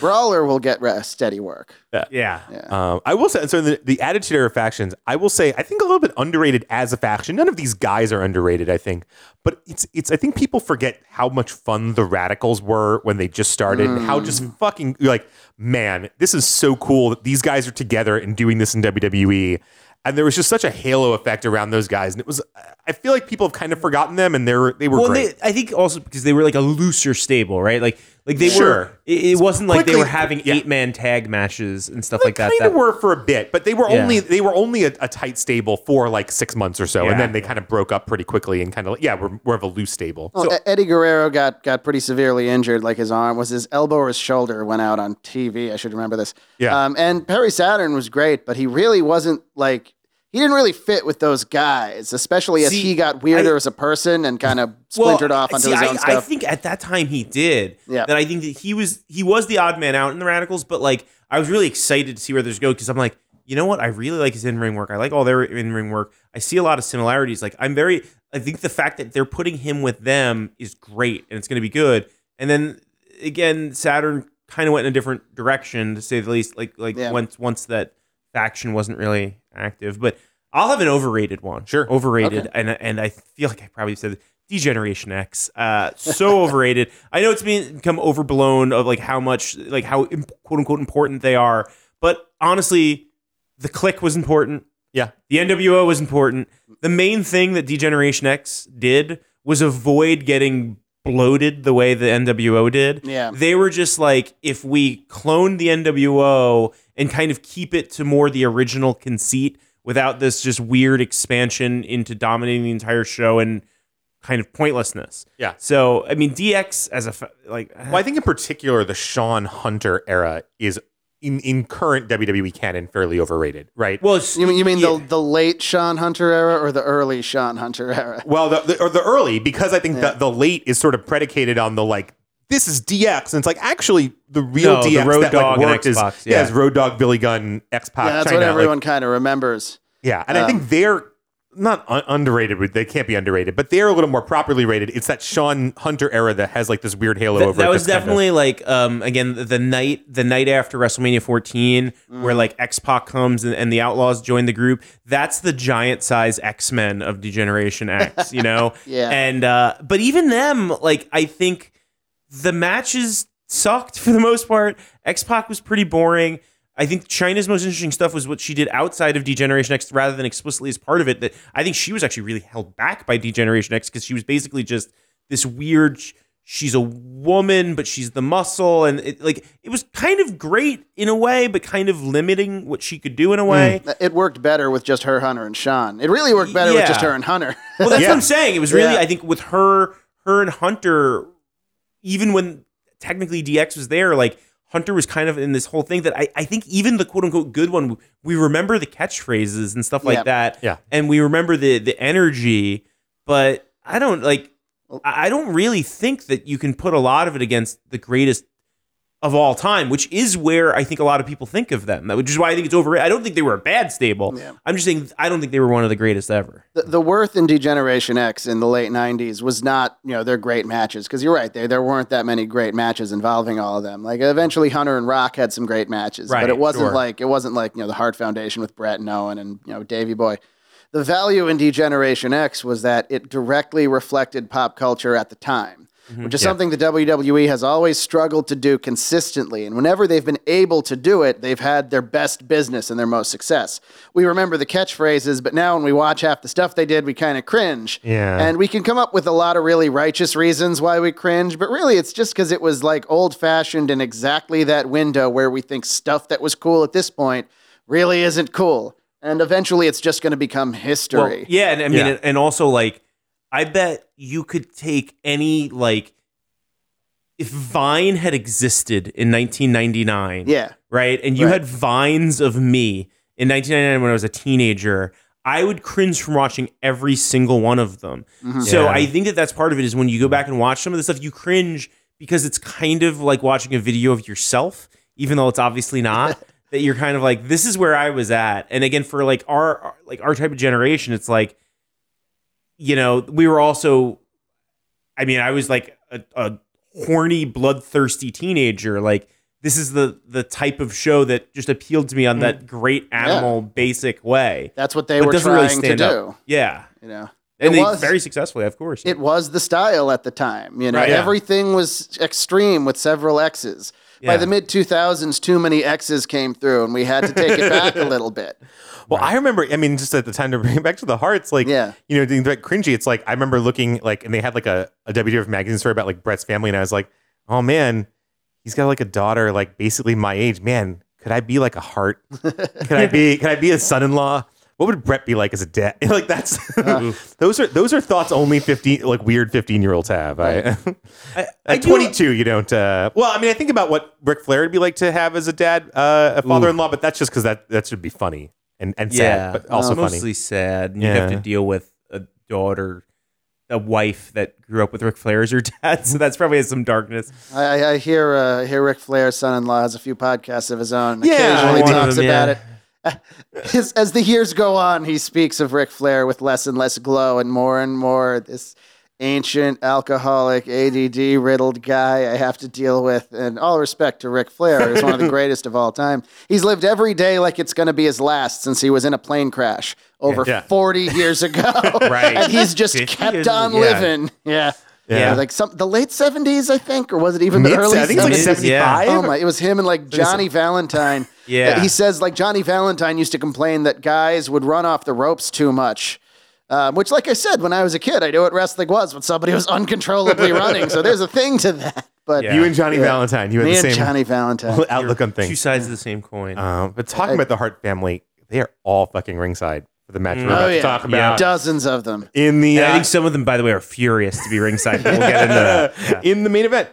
Brawler will get rest, steady work. Yeah. yeah. yeah. Um, I will say, and so the, the Attitude Era factions, I will say, I think a little bit underrated as a faction. None of these guys are underrated, I think. But it's it's I think people forget how much fun the Radicals were when they just started. Mm. And how just fucking like, man, this is so cool that these guys are together and doing this in W W E. And there was just such a halo effect around those guys, and it was. I feel like people have kind of forgotten them, and they were they were well, great. They, I think also because they were like a looser stable, right? Like like they sure. were. It, it wasn't like quickly, they were having yeah. eight man tag matches and stuff well, like that. They kind of were for a bit, but they were yeah. only they were only a, a tight stable for like six months or so, yeah. and then they kind of broke up pretty quickly and kind of yeah, we're we're of a loose stable. Well, so, Eddie Guerrero got got pretty severely injured, like his arm was his elbow or his shoulder went out on T V. I should remember this. Yeah, um, and Perry Saturn was great, but he really wasn't like. He didn't really fit with those guys, especially as see, he got weirder I, as a person and kind of splintered well, off onto see, his own I, stuff. I think at that time he did. Yeah. And I think that he was he was the odd man out in the Radicals, but like I was really excited to see where this go because I'm like, you know what? I really like his in-ring work. I like all their in-ring work. I see a lot of similarities. Like I'm very I think the fact that they're putting him with them is great and it's going to be good. And then again, Saturn kind of went in a different direction to say the least. Like like yeah. once once that faction wasn't really active, but I'll have an overrated one. Sure, overrated, okay. and and I feel like I probably said D-Generation X. Uh, so overrated. I know it's become overblown of like how much, like how quote unquote important they are, but honestly, the Clique was important. Yeah, the N W O was important. The main thing that D-Generation X did was avoid getting bloated the way the N W O did. Yeah. They were just like, if we clone the N W O and kind of keep it to more the original conceit without this just weird expansion into dominating the entire show and kind of pointlessness. Yeah. So, I mean, D X as a, like... Well, I think in particular, the Shawn Hunter era is... In, in current W W E canon, fairly overrated, right? Well, you mean, you mean yeah. the the late Shawn Hunter era or the early Shawn Hunter era? Well, the, the, or the early, because I think yeah. the, the late is sort of predicated on the, like, this is D X, and it's like, actually, the real no, D X the Road that Dog like, worked and Xbox, is, yeah. Yeah, is Road Dog, Billy Gunn, X-Pac, yeah, that's China, what everyone like, kind of remembers. Yeah, and um, I think they're not un- underrated, but they can't be underrated, but they're a little more properly rated. It's that Shawn Hunter era that has like this weird halo Th- over that it. That was definitely kinda... like, um, again, the night the night after WrestleMania fourteen, mm. where like X-Pac comes and, and the Outlaws join the group. That's the giant size X-Men of Degeneration X, you know? yeah. And, uh, but even them, like, I think the matches sucked for the most part. X-Pac was pretty boring. I think Chyna's most interesting stuff was what she did outside of D-Generation X rather than explicitly as part of it. That I think she was actually really held back by D-Generation X because she was basically just this weird, she's a woman, but she's the muscle. And it, like, it was kind of great in a way, but kind of limiting what she could do in a way. Mm. It worked better with just her, Hunter, and Shawn. It really worked better yeah. with just her and Hunter. Well, that's yeah. what I'm saying. It was really, yeah. I think with her, her and Hunter, even when technically D X was there, like, Hunter was kind of in this whole thing that I, I think even the quote-unquote good one, we remember the catchphrases and stuff like yeah. that. Yeah. And we remember the the energy, but I don't like I don't really think that you can put a lot of it against the greatest of all time, which is where I think a lot of people think of them, which is why I think it's overrated. I don't think they were a bad stable. Yeah. I'm just saying I don't think they were one of the greatest ever. The, the worth in D-Generation X in the late nineties was not, you know, their great matches, because you're right, there there weren't that many great matches involving all of them. Like, eventually Hunter and Rock had some great matches, right, but it wasn't sure. like it wasn't like, you know, the Hart Foundation with Bret and Owen and, you know, Davey Boy. The value in D-Generation X was that it directly reflected pop culture at the time. Mm-hmm. Which is yeah. something the W W E has always struggled to do consistently. And whenever they've been able to do it, they've had their best business and their most success. We remember the catchphrases, but now when we watch half the stuff they did, we kind of cringe. Yeah. And we can come up with a lot of really righteous reasons why we cringe, but really it's just because it was like old-fashioned in exactly that window where we think stuff that was cool at this point really isn't cool. And eventually it's just going to become history. Well, yeah, and I mean, yeah. and also like, I bet you could take any, like, if Vine had existed in nineteen ninety-nine, yeah, right, and you right. had Vines of me in nineteen ninety-nine when I was a teenager, I would cringe from watching every single one of them. Mm-hmm. So yeah. I think that that's part of it is when you go back and watch some of the stuff, you cringe because it's kind of like watching a video of yourself, even though it's obviously not, that you're kind of like, this is where I was at. And again, for like our like our type of generation, it's like, you know, we were also, I mean, I was like a, a horny, bloodthirsty teenager. Like, this is the the type of show that just appealed to me on mm. that great animal yeah. basic way. That's what they but were trying really to up. do. Yeah. You know. And it they was, very successfully, of course. It was the style at the time. You know, right, yeah. everything was extreme with several X's. Yeah. By the mid two thousands, too many X's came through, and we had to take it back a little bit. Well, right. I remember, I mean, just at the time to bring it back to the Hearts, like, yeah. you know, doing that cringy, it's like, I remember looking, like, and they had, like, a, a W W F magazine story about, like, Bret's family, and I was like, oh, man, he's got, like, a daughter, like, basically my age. Man, could I be, like, a Hart? Could I be, could I be a son-in-law? What would Bret be like as a dad? Like, that's, uh, those are those are thoughts only fifteen, like, weird fifteen-year-olds have. I, I, I At twenty-two, do, you don't, uh, well, I mean, I think about what Ric Flair would be like to have as a dad, uh, a father-in-law, but that's just because that, that should be funny. And, and yeah, sad, but also uh, funny. Mostly sad. And yeah. you have to deal with a daughter, a wife that grew up with Ric Flair as your dad. So that's probably some darkness. I, I hear uh, hear Ric Flair's son-in-law has a few podcasts of his own. Yeah, occasionally talks them, about yeah. it. As, as the years go on, he speaks of Ric Flair with less and less glow and more and more this ancient, alcoholic, A D D-riddled guy I have to deal with. And all respect to Ric Flair, he's one of the greatest of all time. He's lived every day like it's going to be his last since he was in a plane crash over yeah. forty years ago. Right. And he's just kept on yeah. living. Yeah. Yeah. yeah, like some the late seventies, I think, or was it even the Mid- early seventies? I think it was like seventy-five. Yeah. Oh my, it was him and like Johnny Valentine. Yeah. He says like Johnny Valentine used to complain that guys would run off the ropes too much. Um, which, like I said, when I was a kid, I knew what wrestling was, when somebody was uncontrollably running. So there's a thing to that. But yeah. You and Johnny yeah. Valentine, you had Me the same Johnny Valentine. outlook on things. Two sides yeah. of the same coin. Um, but talking I, about the Hart family, they are all fucking ringside for the match mm, we're about oh, to yeah. talk about. Yeah. Dozens of them. In the, uh, I think some of them, by the way, are furious to be ringside. We'll get into that. Yeah. In the main event.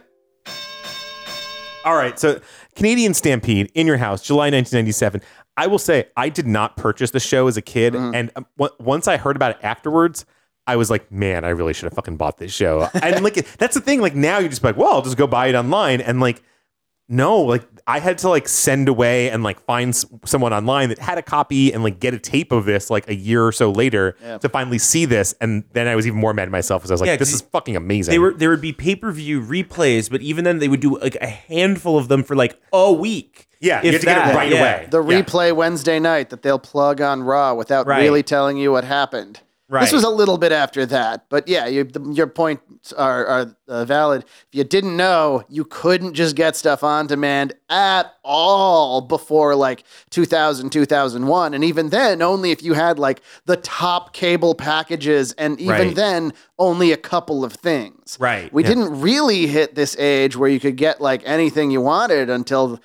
All right, so Canadian Stampede, In Your House, July nineteen ninety-seven. I will say I did not purchase the show as a kid, mm. and um, w- once I heard about it afterwards, I was like, man, I really should have fucking bought this show. And like, that's the thing. Like now you're just like, well, I'll just go buy it online. And like, no, like I had to like send away and like find s- someone online that had a copy and like get a tape of this like a year or so later yeah. to finally see this. And then I was even more mad at myself because I was like, yeah, this is fucking amazing. They were, there would be pay-per-view replays, but even then they would do like a handful of them for like a week. Yeah, you have to that, get it right yeah. away. The replay yeah. Wednesday night that they'll plug on Raw without right. really telling you what happened. Right. This was a little bit after that, but yeah, you, the, your points are, are uh, valid. If you didn't know, you couldn't just get stuff on demand at all before like two thousand, two thousand one. And even then, only if you had like the top cable packages, and even right. then, only a couple of things. Right. We yeah. didn't really hit this age where you could get like anything you wanted until...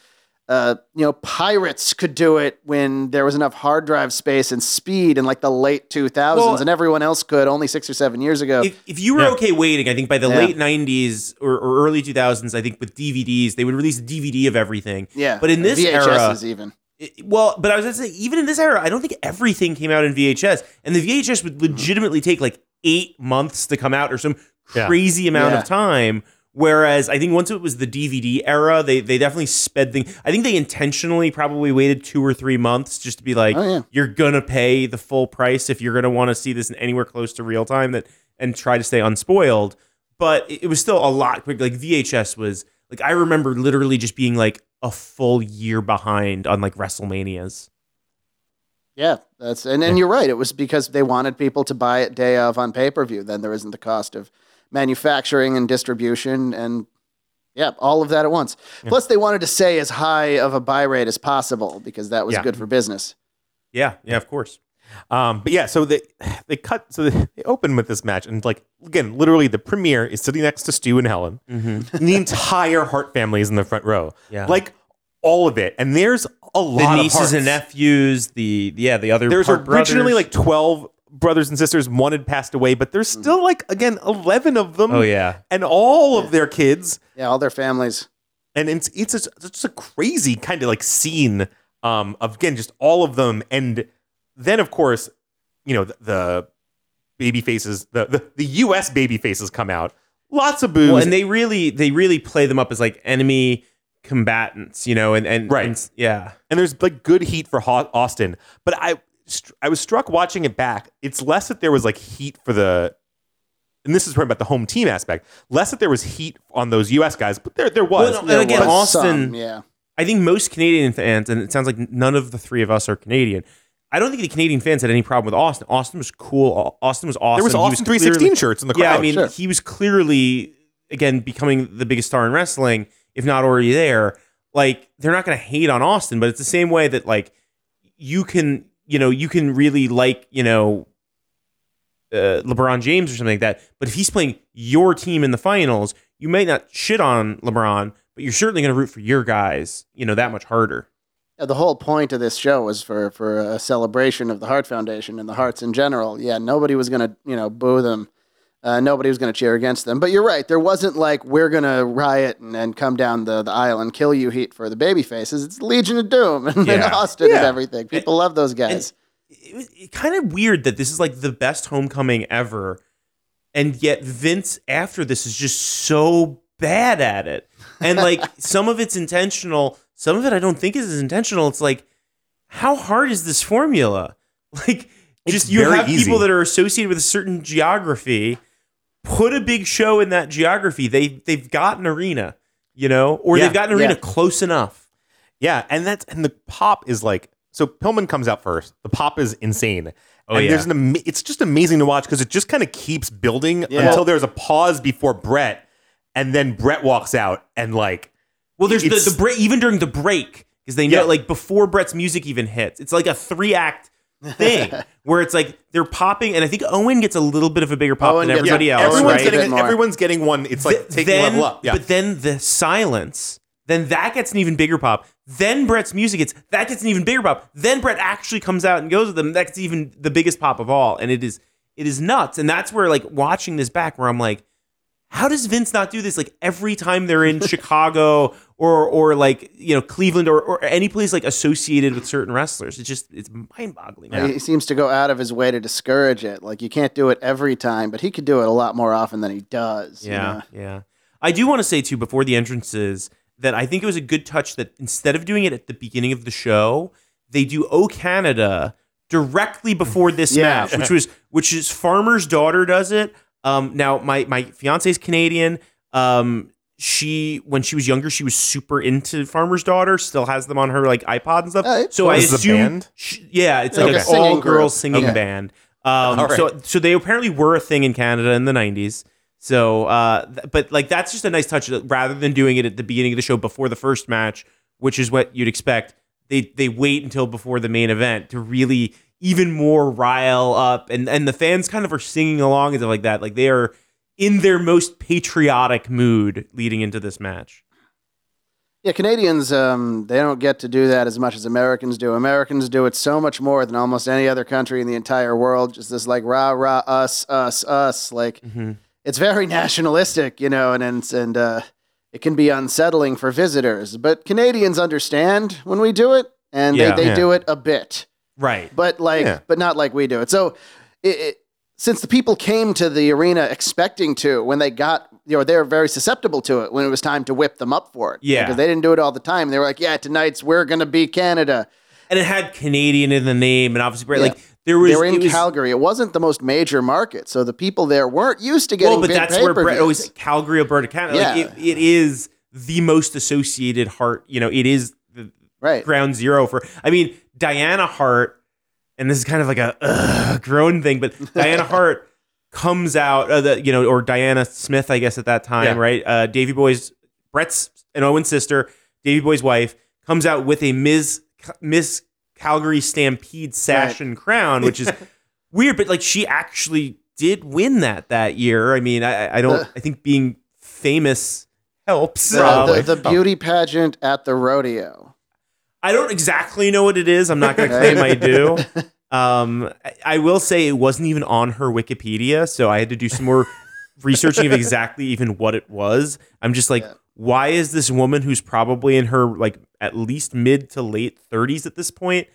Uh, you know, pirates could do it when there was enough hard drive space and speed in like the late two thousands, well, and everyone else could only six or seven years ago. If, if you were yeah. okay waiting, I think by the yeah. late nineties or, or early two thousands, I think with D V Ds, they would release a D V D of everything. Yeah. But in this V H Ses era, even. It, well, but I was going to say, even in this era, I don't think everything came out in V H S, and the V H S would legitimately take like eight months to come out or some yeah. crazy amount yeah. of time. Whereas I think once it was the D V D era, they they definitely sped things. I think they intentionally probably waited two or three months just to be like, oh, yeah. you're going to pay the full price if you're going to want to see this in anywhere close to real time, that and try to stay unspoiled. But it, it was still a lot quick. Like V H S was like, I remember literally just being like a full year behind on like WrestleManias. Yeah, that's and, and yeah. you're right. It was because they wanted people to buy it day of on pay-per-view. Then there isn't the cost of manufacturing and distribution and yeah, all of that at once. Yeah. Plus they wanted to say as high of a buy rate as possible because that was yeah. good for business. Yeah. Yeah, of course. Um, but yeah, so they, they cut, so they, they open with this match and like, again, literally the premiere is sitting next to Stu and Helen. Mm-hmm. And the entire Hart family is in the front row. Yeah. Like all of it. And there's a lot of the nieces and nephews, the, yeah, the other There's Hart originally brothers. Like twelve brothers and sisters, one had passed away, but there's still like, again, eleven of them. Oh yeah. And all yeah. of their kids. Yeah. All their families. And it's, it's just, it's just a crazy kind of like scene um, of, again, just all of them. And then of course, you know, the, the baby faces, the, the, the U S baby faces come out, lots of boos. Well, and they really, they really play them up as like enemy combatants, you know, and, and, right. and yeah. And there's like good heat for Austin, but I, I was struck watching it back. It's less that there was like heat for the, and this is about the home team aspect. Less that there was heat on those U S guys, but there there was. Well, and there again, was. Austin. Some, yeah, I think most Canadian fans, and it sounds like none of the three of us are Canadian. I don't think the Canadian fans had any problem with Austin. Austin was cool. Austin was awesome. There was Austin was three sixteen clearly, shirts in the crowd. Yeah, I mean, sure. he was clearly again becoming the biggest star in wrestling, if not already there. Like they're not going to hate on Austin, but it's the same way that like you can. You know, you can really like, you know, uh, LeBron James or something like that. But if he's playing your team in the finals, you may not shit on LeBron, but you're certainly going to root for your guys, you know, that much harder. Yeah, the whole point of this show was for, for a celebration of the Hart Foundation and the Harts in general. Yeah, nobody was going to, you know, boo them. Uh, nobody was going to cheer against them. But you're right. There wasn't like, we're going to riot and, and come down the, the aisle and kill you heat for the baby faces. It's Legion of Doom and, yeah. and Austin yeah. and everything. People and, love those guys. It was kind of weird that this is like the best homecoming ever. And yet Vince, after this, is just so bad at it. And like some of it's intentional. Some of it I don't think is intentional. It's like, how hard is this formula? Like just it's you have easy. People that are associated with a certain geography. Put a big show in that geography. They they've got an arena, you know, or yeah, they've got an arena yeah. close enough. Yeah, and that's and the pop is like so. Pillman comes out first. The pop is insane. Oh and yeah, there's an ama- it's just amazing to watch because it just kind of keeps building yeah. until there's a pause before Bret, and then Bret walks out and like, well, there's the, the break even during the break because they know yeah. like before Bret's music even hits. It's like a three act thing where it's like they're popping, and I think Owen gets a little bit of a bigger pop Owen than everybody yeah, else. Everyone's, right? getting, everyone's getting one. It's like Th- taking then, level up. Yeah. But then the silence, then that gets an even bigger pop. Then Bret's music gets that gets an even bigger pop. Then Bret actually comes out and goes with them. That's even the biggest pop of all, and it is it is nuts. And that's where, like, watching this back, where I'm like, how does Vince not do this? Like, every time they're in Chicago or or like, you know, Cleveland or, or any place like associated with certain wrestlers, it's just it's mind boggling. Yeah. He seems to go out of his way to discourage it. Like, you can't do it every time, but he could do it a lot more often than he does. Yeah, you know? yeah. I do want to say too, before the entrances, that I think it was a good touch that instead of doing it at the beginning of the show, they do "O Canada" directly before this yeah. match, which was which is Farmer's daughter does it. Um, now, my, my fiance is Canadian. Um, she, when she was younger, she was super into Farmer's Daughter, still has them on her like iPod and stuff. Uh, so I assume, she, yeah, it's like okay. an all girls singing okay. band. Um, right. so, so they apparently were a thing in Canada in the nineties. So, uh, th- but like, that's just a nice touch rather than doing it at the beginning of the show before the first match, which is what you'd expect. They, they wait until before the main event to really even more rile up, and and the fans kind of are singing along and stuff like that. Like, they are in their most patriotic mood leading into this match. Yeah, Canadians, um, they don't get to do that as much as Americans do. Americans do it so much more than almost any other country in the entire world. Just this like rah rah us us us. Like mm-hmm. it's very nationalistic, you know, and and and uh, it can be unsettling for visitors. But Canadians understand when we do it, and yeah, they they yeah. do it a bit. Right. But like, yeah. but not like we do it. So it, it, since the people came to the arena expecting to, when they got, you know, they were very susceptible to it when it was time to whip them up for it. Yeah. Because they didn't do it all the time. They were like, yeah, tonight's, we're going to be Canada. And it had Canadian in the name. And obviously, right, yeah. like there was, they were in it was, Calgary. It wasn't the most major market. So the people there weren't used to getting well, but that's where Bret always, Calgary, Alberta, Canada. Yeah. Like it, it is the most associated heart. You know, it is the right. ground zero for, I mean, Diana Hart, and this is kind of like a uh, groan thing, but Diana Hart comes out, uh, the, you know, or Diana Smith, I guess at that time, yeah. right? Uh, Davey Boy's, Bret's and Owen's sister, Davey Boy's wife, comes out with a Miz Miss Calgary Stampede sash right. and crown, which is weird, but like she actually did win that that year. I mean, I, I don't, uh, I think being famous helps. The, uh, the, the beauty pageant at the rodeo. I don't exactly know what it is. I'm not going to claim I do. Um, I, I will say it wasn't even on her Wikipedia, so I had to do some more researching of exactly even what it was. I'm just like, yeah. why is this woman who's probably in her like at least mid to late thirties at this point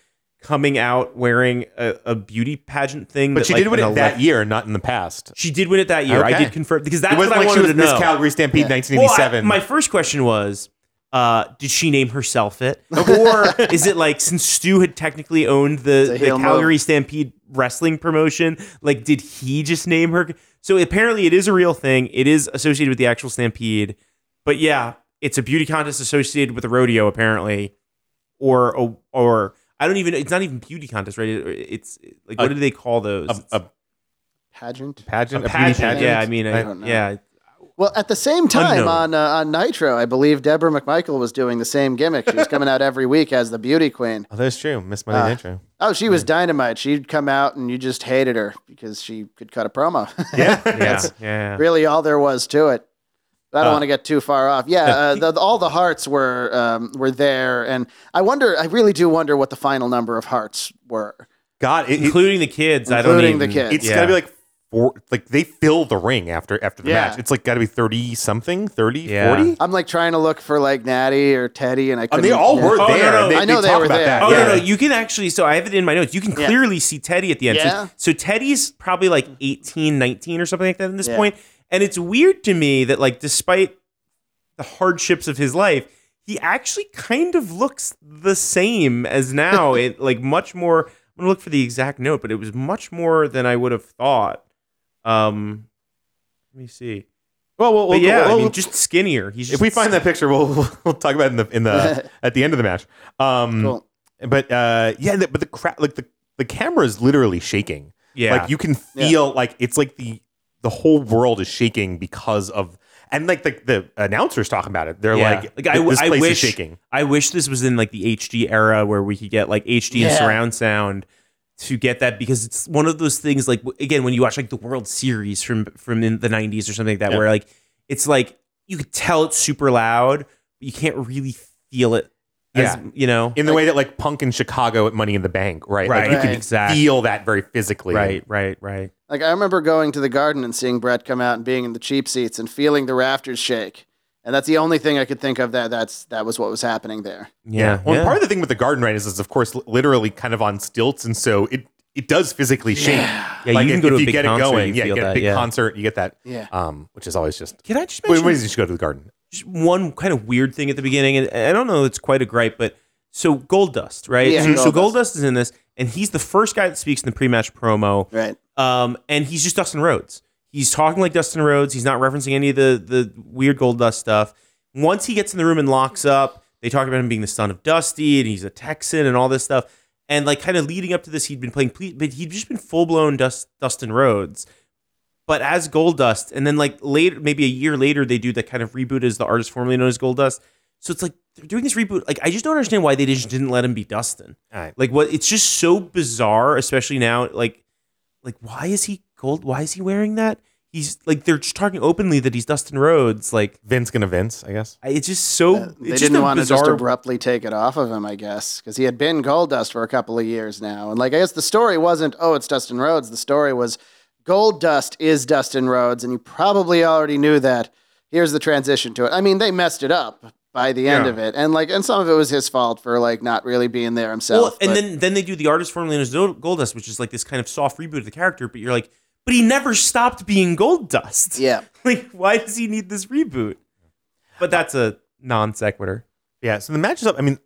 coming out wearing a, a beauty pageant thing? But that, she did like, win it that le- year, not in the past. She did win it that year. Okay. I did confirm because that's it wasn't what like I wanted she was to know. Miss Calgary Stampede yeah. nineteen eighty-seven. Well, I, my first question was. Uh, did she name herself it? Or is it like, since Stu had technically owned the, the Calgary move. Stampede wrestling promotion, like, did he just name her? So apparently it is a real thing. It is associated with the actual Stampede. But yeah, it's a beauty contest associated with a rodeo, apparently. Or, or, or I don't even, it's not even beauty contest, right? It's like, what a, do they call those? A, a pageant? Pageant? A pageant. A pageant. Yeah, I mean, I, I don't know. Yeah. Well, at the same time Unknown. on uh, on Nitro, I believe Deborah McMichael was doing the same gimmick. She was coming out every week as the beauty queen. Oh, that's true. Miss Money uh, Nitro. Oh, she was dynamite. She'd come out and you just hated her because she could cut a promo. Yeah. yeah. That's yeah. really all there was to it. I don't uh, want to get too far off. Yeah, uh, the, all the hearts were um, were there. And I wonder, I really do wonder what the final number of hearts were. God, it, including it, the kids. Including I don't even, the kids. It's yeah. got to be like... Or, like, they fill the ring after after the yeah. match. It's, like, got to be thirty-something, thirty, yeah. forty? I'm, like, trying to look for, like, Natty or Teddy, and I couldn't... And they all yeah. were there. Oh, no, no. They, I know they, they were there. That. Oh, yeah. no, no, you can actually... So, I have it in my notes. You can yeah. clearly see Teddy at the end. Yeah. So, so, Teddy's probably, like, eighteen, nineteen or something like that at this yeah. point. And it's weird to me that, like, despite the hardships of his life, he actually kind of looks the same as now. It like, much more... I'm going to look for the exact note, but it was much more than I would have thought. Um, let me see. Well, well, well yeah, well, I mean, just skinnier. He's just if we find that picture, we'll we'll talk about it in the in the at the end of the match. Um, cool. But uh, yeah, the, but the crowd, like the the camera is literally shaking. Yeah, like you can feel yeah. like it's like the the whole world is shaking because of and like the the announcers talking about it. They're yeah. like, like I, this I place wish, is shaking. I wish this was in like the H D era where we could get like H D yeah. and surround sound. to get that, because it's one of those things, like, again, when you watch, like, the World Series from from in the nineties or something like that, yeah. where, like, it's like you could tell it's super loud, but you can't really feel it. Yeah, as, you know, in the like, way that like Punk in Chicago at Money in the Bank, right? Right, like, you right. can exactly. feel that very physically. Right, right, right. Like, I remember going to the Garden and seeing Bret come out and being in the cheap seats and feeling the rafters shake, and that's the only thing I could think of that that's that was what was happening there. Yeah. yeah. Well, yeah. part of the thing with the Garden, right, is, is of course literally kind of on stilts, and so it it does physically shake. Yeah, yeah like, you can if, go to if a big get concert, it going, yeah, you get that, a big yeah. concert, you get that. Yeah, um, which is always just. Can I just mention? When did you should go to the Garden? Just one kind of weird thing at the beginning, and I don't know, it's quite a gripe, but so Goldust, right? Yeah, mm-hmm. Goldust. So Goldust is in this, and he's the first guy that speaks in the pre-match promo, right? Um, and he's just Dustin Rhodes. He's talking like Dustin Rhodes. He's not referencing any of the the weird Goldust stuff. Once he gets in the room and locks up, they talk about him being the son of Dusty, and he's a Texan, and all this stuff. And like kind of leading up to this, he'd been playing, but he'd just been full blown Dust, Dustin Rhodes. But as Goldust, and then like later, maybe a year later, they do that kind of reboot as the artist formerly known as Goldust. So it's like they're doing this reboot. Like, I just don't understand why they just didn't let him be Dustin. All right. Like, what? It's just so bizarre, especially now. Like, like why is he Gold? Why is he wearing that? He's like, they're just talking openly that he's Dustin Rhodes. Like, Vince gonna Vince, I guess. It's just so. Uh, they it's didn't just want bizarre... to just abruptly take it off of him, I guess, because he had been Goldust for a couple of years now, and like I guess the story wasn't, oh, it's Dustin Rhodes. The story was, Goldust is Dustin Rhodes, and you probably already knew that. Here's the transition to it. I mean, they messed it up by the end yeah. of it, and like, and some of it was his fault for like not really being there himself. Well, and then then they do the artist formerly known as Goldust, which is like this kind of soft reboot of the character. But you're like, but he never stopped being Goldust. Yeah, like why does he need this reboot? But that's a non sequitur. Yeah. So the match is up. I mean,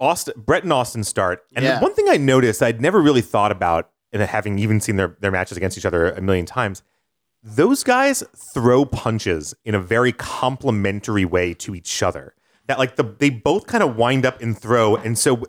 Austin, Bret and Austin start, and yeah. the one thing I noticed I'd never really thought about. And having even seen their, their matches against each other a million times, those guys throw punches in a very complimentary way to each other. That like the they both kind of wind up and throw, and so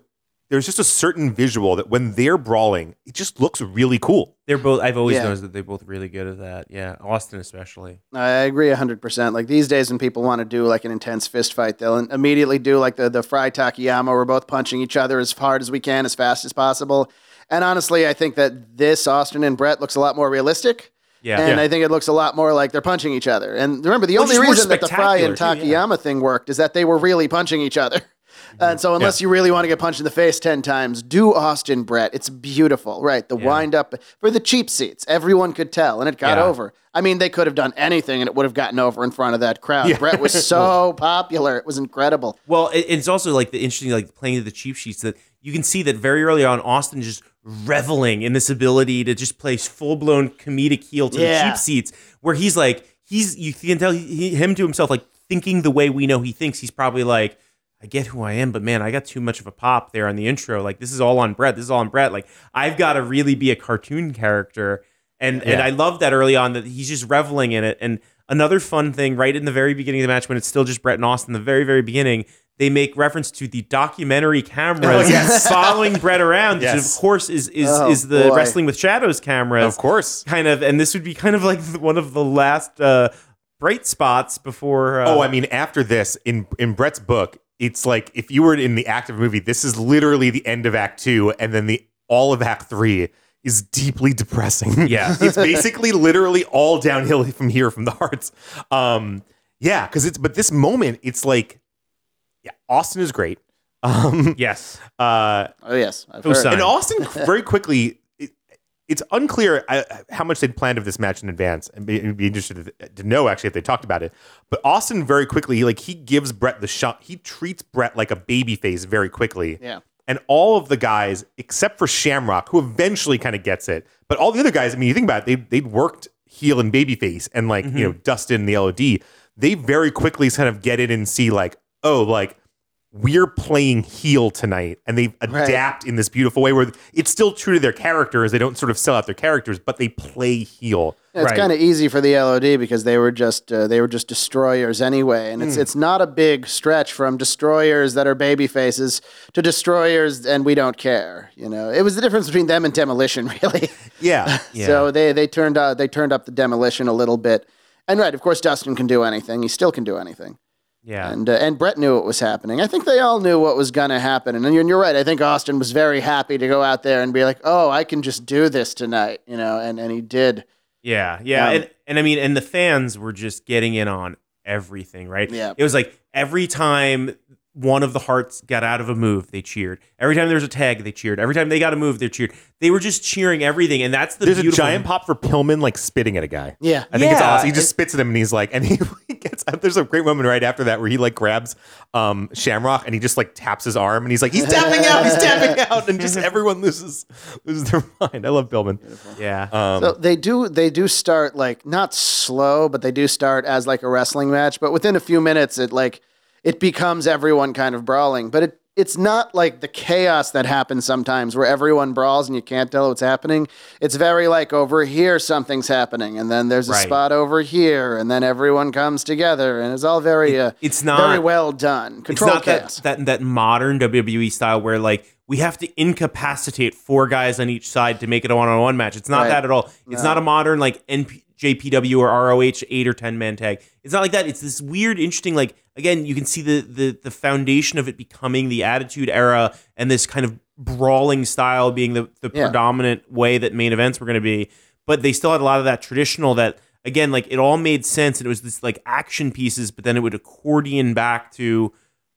there's just a certain visual that when they're brawling, it just looks really cool. They're both. I've always yeah. noticed that they're both really good at that. Yeah, Austin especially. I agree one hundred percent. Like these days when people want to do like an intense fist fight, they'll immediately do like the the Fry Takayama. We're both punching each other as hard as we can, as fast as possible. And honestly, I think that this Austin and Bret looks a lot more realistic. Yeah. And yeah. I think it looks a lot more like they're punching each other. And remember, the Which only reason that the Fry and Takayama yeah. thing worked is that they were really punching each other. Mm-hmm. And so unless yeah. you really want to get punched in the face ten times, do Austin Bret. It's beautiful. Right. The yeah. wind up for the cheap seats. Everyone could tell. And it got yeah. over. I mean, they could have done anything and it would have gotten over in front of that crowd. Yeah. Bret was so popular. It was incredible. Well, it's also like the interesting, like playing to the cheap sheets that you can see that very early on, Austin just reveling in this ability to just play full-blown comedic heel to yeah. the cheap seats, where he's like, he's you can tell he, he, him to himself, like thinking the way we know he thinks. He's probably like, I get who I am, but man, I got too much of a pop there on the intro. Like, this is all on Bret. This is all on Bret. Like, I've got to really be a cartoon character. And yeah. and I love that early on that he's just reveling in it. And another fun thing, right in the very beginning of the match, when it's still just Bret and Austin, the very, very beginning, they make reference to the documentary cameras oh, yes. following Bret around, yes. which of course is is, oh, is the boy. Wrestling with Shadows cameras. Of course. Kind of, and this would be kind of like one of the last uh, bright spots before... Uh, oh, I mean, after this, in, in Bret's book, it's like, if you were in the active movie, this is literally the end of Act two, and then the all of Act three is deeply depressing. Yeah. It's basically literally all downhill from here, from the Hearts. Um, yeah, because it's... But this moment, it's like... Yeah, Austin is great. Um, yes. Uh, oh, yes. I've heard. And Austin, very quickly, it, it's unclear how much they'd planned of this match in advance. And be, it'd be interested to know, actually, if they talked about it. But Austin, very quickly, he, like he gives Bret the shot. He treats Bret like a babyface very quickly. Yeah. And all of the guys, except for Shamrock, who eventually kind of gets it. But all the other guys, I mean, you think about it, they, they'd worked heel and babyface. And, like, mm-hmm. you know, Dustin and the L O D, they very quickly kind of get in and see, like, oh, like, we're playing heel tonight, and they adapt right. in this beautiful way where it's still true to their characters. They don't sort of sell out their characters, but they play heel. Yeah, it's right. kind of easy for the L O D because they were just uh, they were just destroyers anyway, and it's mm. it's not a big stretch from destroyers that are baby faces to destroyers and we don't care. You know, it was the difference between them and Demolition, really. Yeah. yeah. So they they turned out they turned up the Demolition a little bit, and right, of course, Dustin can do anything. He still can do anything. Yeah. And uh, and Bret knew what was happening. I think they all knew what was going to happen. And, and you're right. I think Austin was very happy to go out there and be like, oh, I can just do this tonight, you know, and, and he did. Yeah, yeah. Um, and, and I mean, and the fans were just getting in on everything, right? Yeah. It was like every time one of the Harts got out of a move, they cheered. Every time there was a tag, they cheered. Every time they got a move, they cheered. They were just cheering everything. And that's the There's beautiful... a giant pop for Pillman, like spitting at a guy. Yeah. I think yeah. it's awesome. He just spits at him and he's like, and he gets out. There's a great moment right after that where he like grabs um, Shamrock and he just like taps his arm and he's like, he's tapping out, he's tapping out. And just everyone loses loses their mind. I love Pillman. Beautiful. Yeah. Um, so they do, they do start like not slow, but they do start as like a wrestling match. But within a few minutes, it like, it becomes everyone kind of brawling, but it it's not like the chaos that happens sometimes where everyone brawls and you can't tell what's happening. It's very like over here, something's happening. And then there's a right. spot over here and then everyone comes together and it's all very, it, uh, it's not very well done. Control it's not chaos. That, that, that modern W W E style where like we have to incapacitate four guys on each side to make it a one-on-one match. It's not right. that at all. It's no. not a modern like N P J P W or R O H eight or ten man tag. It's not like that. It's this weird, interesting, like, again, you can see the, the, the foundation of it becoming the Attitude Era and this kind of brawling style being the, the yeah. predominant way that main events were going to be. But they still had a lot of that traditional that, again, like it all made sense. And it was this like action pieces, but then it would accordion back to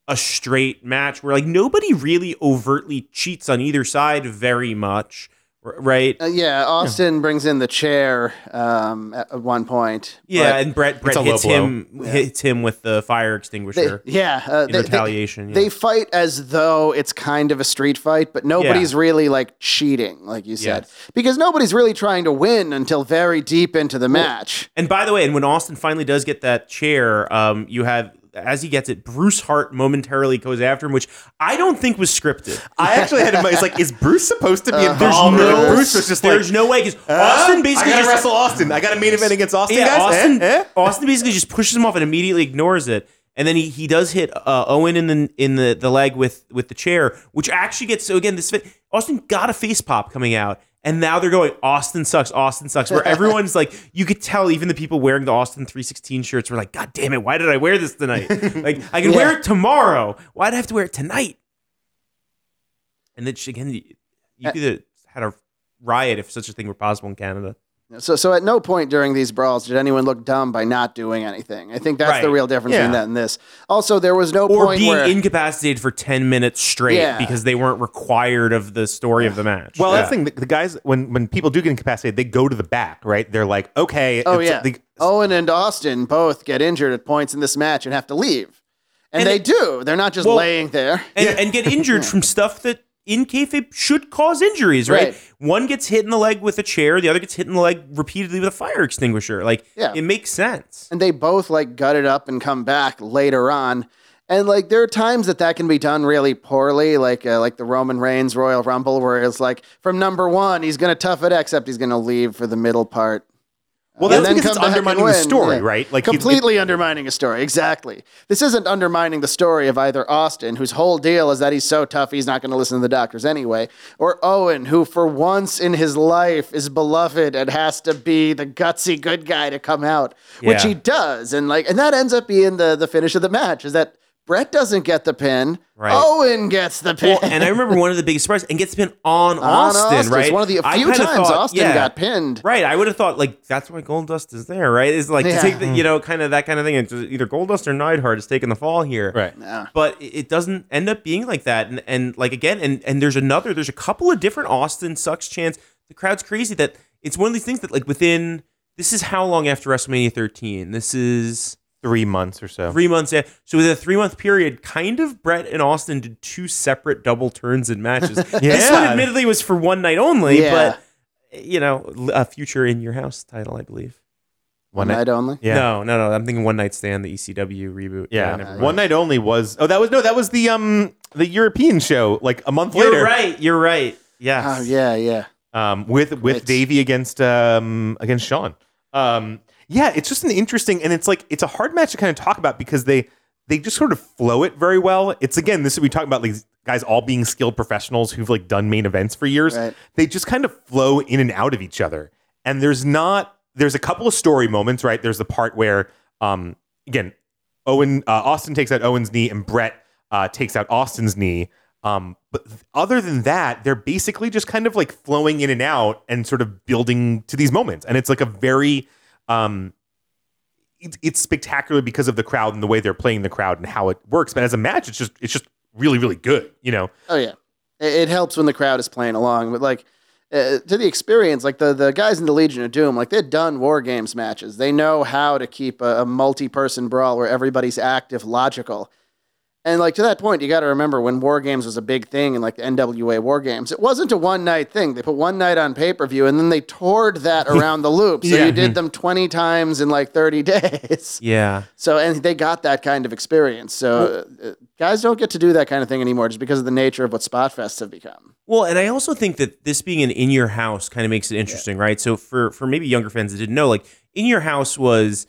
a straight match where like nobody really overtly cheats on either side very much. Right. Uh, yeah. Austin yeah. brings in the chair um, at one point. Yeah. But and Bret, Bret hits him yeah. hits him with the fire extinguisher. They, yeah. Uh, in they, retaliation. They, yeah. they fight as though it's kind of a street fight, but nobody's yeah. really like cheating, like you said, yes. because nobody's really trying to win until very deep into the match. And by the way, and when Austin finally does get that chair, um, you have. As he gets it, Bruce Hart momentarily goes after him, which I don't think was scripted. I actually had him. It's like, is Bruce supposed to be involved? There's no, Bruce was just there's like, no way. Because Austin uh, basically I gotta just, wrestle Austin. I got a main event against Austin. Yeah, guys. Austin, eh? Eh? Austin basically just pushes him off and immediately ignores it. And then he he does hit uh, Owen in the in the, the leg with with the chair, which actually gets so again this fit, Austin got a face pop coming out. And now they're going, Austin sucks, Austin sucks, where everyone's like, you could tell even the people wearing the Austin three sixteen shirts were like, God damn it, why did I wear this tonight? Like, I can yeah. wear it tomorrow. Why did I have to wear it tonight? And then, again, you, you could have had a riot if such a thing were possible in Canada. So so at no point during these brawls did anyone look dumb by not doing anything. I think that's right. the real difference yeah. between that and this. Also, there was no or point being where... incapacitated for ten minutes straight yeah. because they weren't required of the story yeah. of the match. Well, yeah. that's the thing. The, the guys, when, when people do get incapacitated, they go to the back, right? They're like, okay. Oh, it's, yeah. They, Owen and Austin both get injured at points in this match and have to leave. And, and they it, do. They're not just well, laying there. And, yeah. and get injured from stuff that in kayfabe should cause injuries, right? right? One gets hit in the leg with a chair, the other gets hit in the leg repeatedly with a fire extinguisher. Like, yeah. it makes sense. And they both, like, gut it up and come back later on. And, like, there are times that that can be done really poorly, like uh, like the Roman Reigns Royal Rumble, where it's like, from number one, he's going to tough it, except he's going to leave for the middle part. Well, that's because it's undermining the story, right? Like completely undermining a story. Exactly. This isn't undermining the story of either Austin, whose whole deal is that he's so tough he's not going to listen to the doctors anyway, or Owen, who for once in his life is beloved and has to be the gutsy good guy to come out, which he does. And like, and that ends up being the the finish of the match, is that Bret doesn't get the pin. Right. Owen gets the pin. Well, and I remember one of the biggest surprises, and gets the pin on, on Austin, Austin, right? It's one of the a few times thought, Austin yeah, got pinned. Right. I would have thought, like, that's why Goldust is there, right? It's like, yeah. to take the, you know, kind of that kind of thing. It's either Goldust or Neidhart is taking the fall here. Right. Nah. But it doesn't end up being like that. And, and like, again, and, and there's another, there's a couple of different Austin sucks chants. The crowd's crazy that it's one of these things that, like, within, this is how long after WrestleMania thirteen? This is... Three months or so. Three months, yeah. So within a three-month period, kind of Bret and Austin did two separate double turns in matches. yeah. This one admittedly was for one night only, yeah. but, you know, a future In Your House title, I believe. One, one night, night only? Yeah. No, no, no. I'm thinking One Night Stand, the E C W reboot. Yeah. yeah one Night Only was... Oh, that was... No, that was the um the European show, like a month you're later. You're right. You're right. Yes. Oh, yeah, yeah. Um, With with it's... Davey against, um, against Shawn. Um... Yeah, it's just an interesting, and it's like, it's a hard match to kind of talk about because they they just sort of flow it very well. It's, again, this is what we talk about, like, guys all being skilled professionals who've, like, done main events for years. Right. They just kind of flow in and out of each other. And there's not, there's a couple of story moments, right? There's the part where, um, again, Owen uh, Austin takes out Owen's knee, and Bret uh, takes out Austin's knee. Um, but th- other than that, they're basically just kind of like flowing in and out and sort of building to these moments. And it's like a very, um, it, it's spectacular because of the crowd and the way they're playing the crowd and how it works. But as a match, it's just, it's just really, really good, you know? Oh yeah. It, it helps when the crowd is playing along, but like, uh, to the experience, like the, the guys in the Legion of Doom, like they've done War Games matches. They know how to keep a, a multi-person brawl where everybody's active, logical. And, like, to that point, you got to remember when War Games was a big thing in, like, the N W A War Games, it wasn't a one-night thing. They put one night on pay-per-view, and then they toured that around the loop. So yeah. You did them twenty times in, like, thirty days. Yeah. So, and they got that kind of experience. So, well, uh, guys don't get to do that kind of thing anymore just because of the nature of what spot fests have become. Well, and I also think that this being an in-your-house kind of makes it interesting, yeah. right? So, for, for maybe younger fans that didn't know, like, in-your-house was...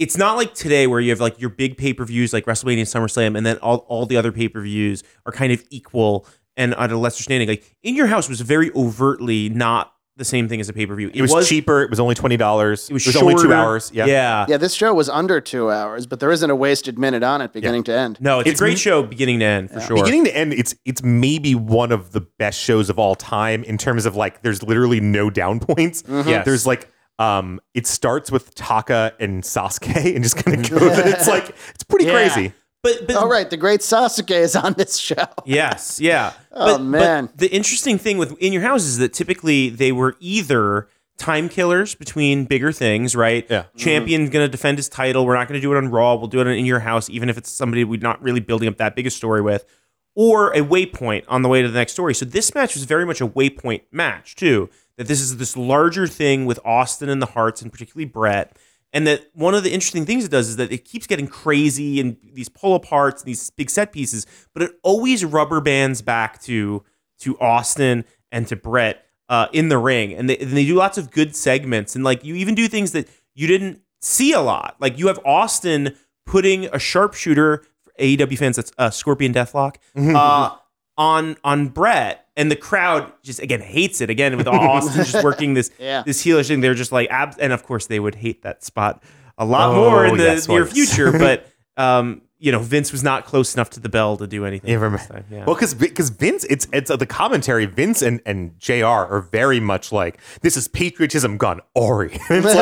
It's not like today where you have like your big pay-per-views like WrestleMania and SummerSlam, and then all, all the other pay-per-views are kind of equal and at a lesser standing. Like In Your House was very overtly not the same thing as a pay-per-view. It, it was, was cheaper. It was only twenty dollars. It was, it was only two hours. Yeah. yeah. Yeah. This show was under two hours, but there isn't a wasted minute on it beginning yeah. to end. No, it's, it's a great me- show beginning to end for yeah. sure. Beginning to end, it's it's maybe one of the best shows of all time in terms of like there's literally no down points. Mm-hmm. Yes. There's like... Um, it starts with Taka and Sasuke and just kind of goes, and it's like, it's pretty yeah. crazy. But, but all right, the great Sasuke is on this show. Yes, yeah. Oh, but, man. But the interesting thing with In Your House is that typically they were either time killers between bigger things, right? Yeah. Champion's mm-hmm. going to defend his title. We're not going to do it on Raw. We'll do it on In Your House, even if it's somebody we're not really building up that big a story with. Or a waypoint on the way to the next story. So this match was very much a waypoint match, too. That this is this larger thing with Austin and the Harts, and particularly Bret. And that one of the interesting things it does is that it keeps getting crazy and these pull-aparts, and these big set pieces, but it always rubber bands back to to Austin and to Bret uh, in the ring. And they, and they do lots of good segments. And like you even do things that you didn't see a lot. Like you have Austin putting a sharpshooter, for A E W fans, that's uh, Scorpion Deathlock, uh, on, on Bret. And the crowd just, again, hates it. Again, with Austin just working this yeah. this heelish thing, they're just like, abs- and of course, they would hate that spot a lot oh, more in the yes, near once. future. But, um, you know, Vince was not close enough to the bell to do anything. Yeah, time. Yeah. Well, because Vince, it's it's uh, the commentary, Vince and, and J R are very much like, this is patriotism gone awry. It's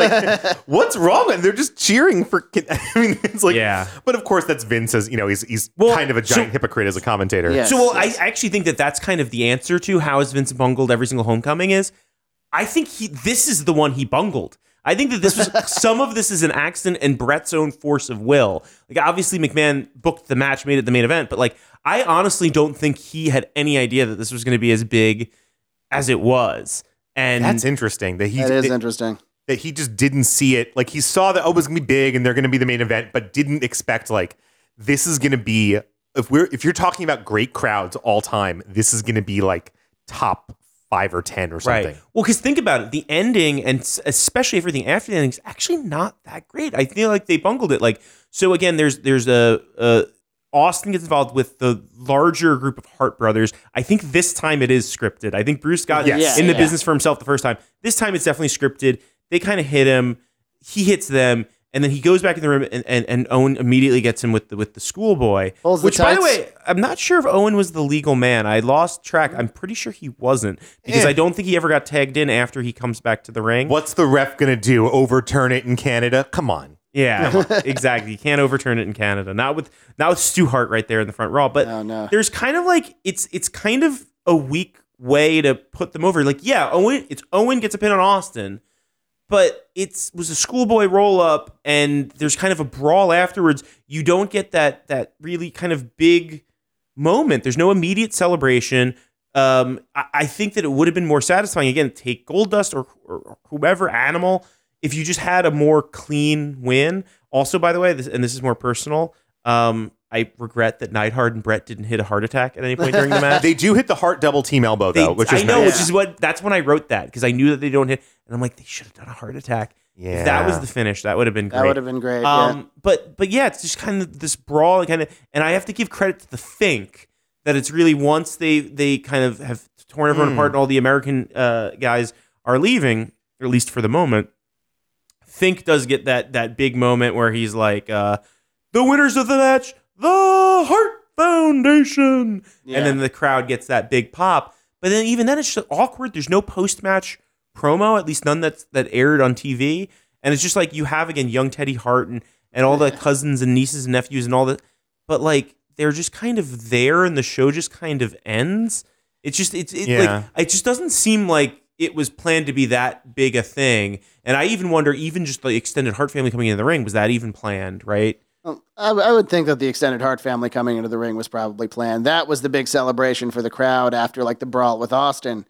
like, what's wrong? And they're just cheering for, I mean, it's like, yeah. But of course, that's Vince as, you know, he's he's well, kind of a giant so, hypocrite as a commentator. Yes, so well, yes. I actually think that that's kind of the answer to how is Vince bungled every single homecoming is, I think he this is the one he bungled. I think that this was some of this is an accident and Bret's own force of will. Like obviously McMahon booked the match, made it the main event, but like I honestly don't think he had any idea that this was going to be as big as it was. And that's interesting. That he that is that, interesting that he just didn't see it. Like he saw that oh, it was going to be big and they're going to be the main event, but didn't expect like this is going to be if we're if you're talking about great crowds all time, this is going to be like top five or ten or something. Right. Well, because think about it. The ending, and especially everything after the ending, is actually not that great. I feel like they bungled it. Like, so again, there's there's a, a Austin gets involved with the larger group of Hart brothers. I think this time it is scripted. I think Bruce got yes. yeah, in the yeah. business for himself the first time. This time it's definitely scripted. They kind of hit him. He hits them. And then he goes back in the room, and, and, and Owen immediately gets him with the, with the schoolboy. Which, by the way, I'm not sure if Owen was the legal man. I lost track. I'm pretty sure he wasn't because eh. I don't think he ever got tagged in after he comes back to the ring. What's the ref going to do? Overturn it in Canada? Come on. Yeah, come on. Exactly. You can't overturn it in Canada. Not with not with Stu Hart right there in the front row. But no, no. There's kind of like it's it's kind of a weak way to put them over. Like, yeah, Owen. It's Owen gets a pin on Austin. But it was a schoolboy roll-up, and there's kind of a brawl afterwards. You don't get that that really kind of big moment. There's no immediate celebration. Um, I, I think that it would have been more satisfying. Again, take Goldust or, or whoever, Animal, if you just had a more clean win. Also, by the way, this, and this is more personal, um, I regret that Neidhart and Bret didn't hit a heart attack at any point during the match. They do hit the Hart double team elbow, though, they, which is I know, nice. Which is what, that's when I wrote that, because I knew that they don't hit, and I'm like, they should have done a heart attack. Yeah. If that was the finish, that would have been great. That would have been great, um, yeah. But, but yeah, it's just kind of this brawl, kind of, and I have to give credit to the Fink, that it's really once they they kind of have torn everyone mm. apart and all the American uh, guys are leaving, or at least for the moment, Fink does get that that big moment where he's like... Uh, the winners of the match, the Hart Foundation. Yeah. And then the crowd gets that big pop. But then even then, it's just awkward. There's no post-match promo, at least none that's, that aired on T V. And it's just like you have, again, young Teddy Hart and, and all the cousins and nieces and nephews and all that. But, like, they're just kind of there, and the show just kind of ends. It's just it's it, yeah. like it just doesn't seem like it was planned to be that big a thing. And I even wonder, even just the extended Hart family coming into the ring, was that even planned, right? Well, I, I would think that the extended Hart family coming into the ring was probably planned. That was the big celebration for the crowd after, like, the brawl with Austin.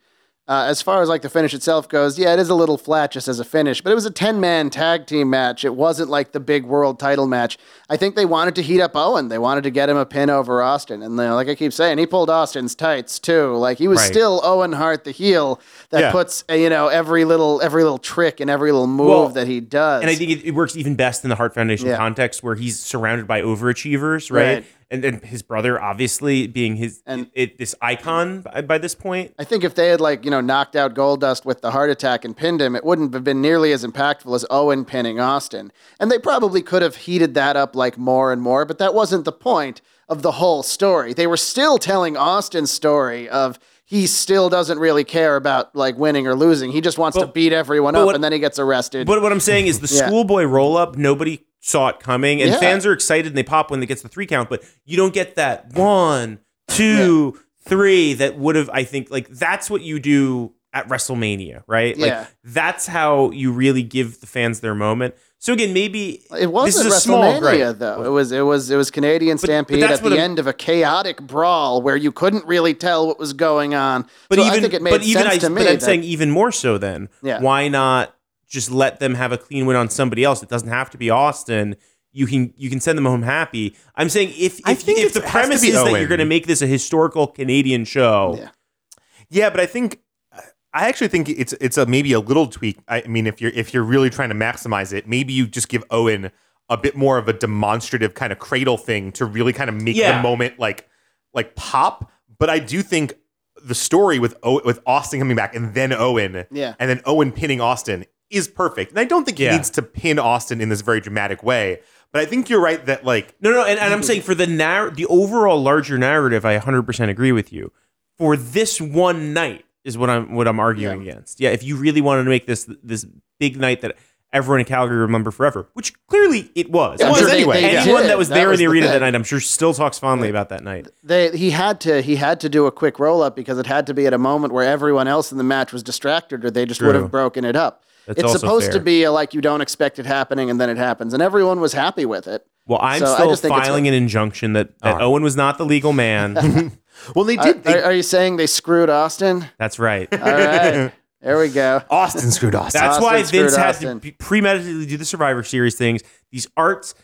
Uh, as far as, like, the finish itself goes, yeah, it is a little flat just as a finish, but it was a ten-man tag team match. It wasn't, like, the big world title match. I think they wanted to heat up Owen. They wanted to get him a pin over Austin. And, you know, like I keep saying, he pulled Austin's tights, too. Like, he was right. still Owen Hart, the heel, that yeah. puts, you know, every little every little trick and every little move well, that he does. And I think it, it works even best in the Hart Foundation yeah. context where he's surrounded by overachievers, right? right. And then his brother, obviously, being his and it, this icon by, by this point. I think if they had, like, you know, knocked out Goldust with the heart attack and pinned him, it wouldn't have been nearly as impactful as Owen pinning Austin. And they probably could have heated that up, like, more and more, but that wasn't the point of the whole story. They were still telling Austin's story of he still doesn't really care about, like, winning or losing. He just wants but, to beat everyone up, what, and then he gets arrested. But what I'm saying is the yeah. schoolboy roll-up, nobody saw it coming, and yeah. fans are excited, and they pop when it gets the three count, but you don't get that one, two, yeah. three that would have, I think, like, that's what you do at WrestleMania, right? Yeah. Like, that's how you really give the fans their moment. So again, maybe it wasn't WrestleMania small, right? though. It was it was it was Canadian Stampede but, but at the I'm, end of a chaotic brawl where you couldn't really tell what was going on. But so even, I think it made but sense even I, to me. But I'm that, saying even more so then. Yeah. Why not just let them have a clean win on somebody else? It doesn't have to be Austin. You can you can send them home happy. I'm saying if if, if the premise is Owen. that you're going to make this a historical Canadian show. Yeah, yeah but I think I actually think it's it's a maybe a little tweak. I mean, if you're if you're really trying to maximize it, maybe you just give Owen a bit more of a demonstrative kind of cradle thing to really kind of make yeah. the moment like like pop. But I do think the story with o- with Austin coming back and then Owen yeah. and then Owen pinning Austin is perfect. And I don't think he yeah. needs to pin Austin in this very dramatic way. But I think you're right that like... No, no, and, and I'm saying for the narr- the overall larger narrative, I one hundred percent agree with you. For this one night is what I'm what I'm arguing yeah. against. Yeah, if you really wanted to make this this big night that everyone in Calgary remember forever, which clearly it was. It was sure anyway. They, they Anyone did. that was that there was in the arena the that night, I'm sure still talks fondly they, about that night. They he had to he had to do a quick roll-up because it had to be at a moment where everyone else in the match was distracted or they just True. would have broken it up. That's it's supposed fair. to be a, like you don't expect it happening and then it happens. And everyone was happy with it. Well, I'm so still filing an injunction that, that right. Owen was not the legal man. Well, they did. Are, they, are, are you saying they screwed Austin? That's right. All right. There we go. Austin screwed Austin. That's Austin why Vince had Austin. to premeditatedly do the Survivor Series things. These arts,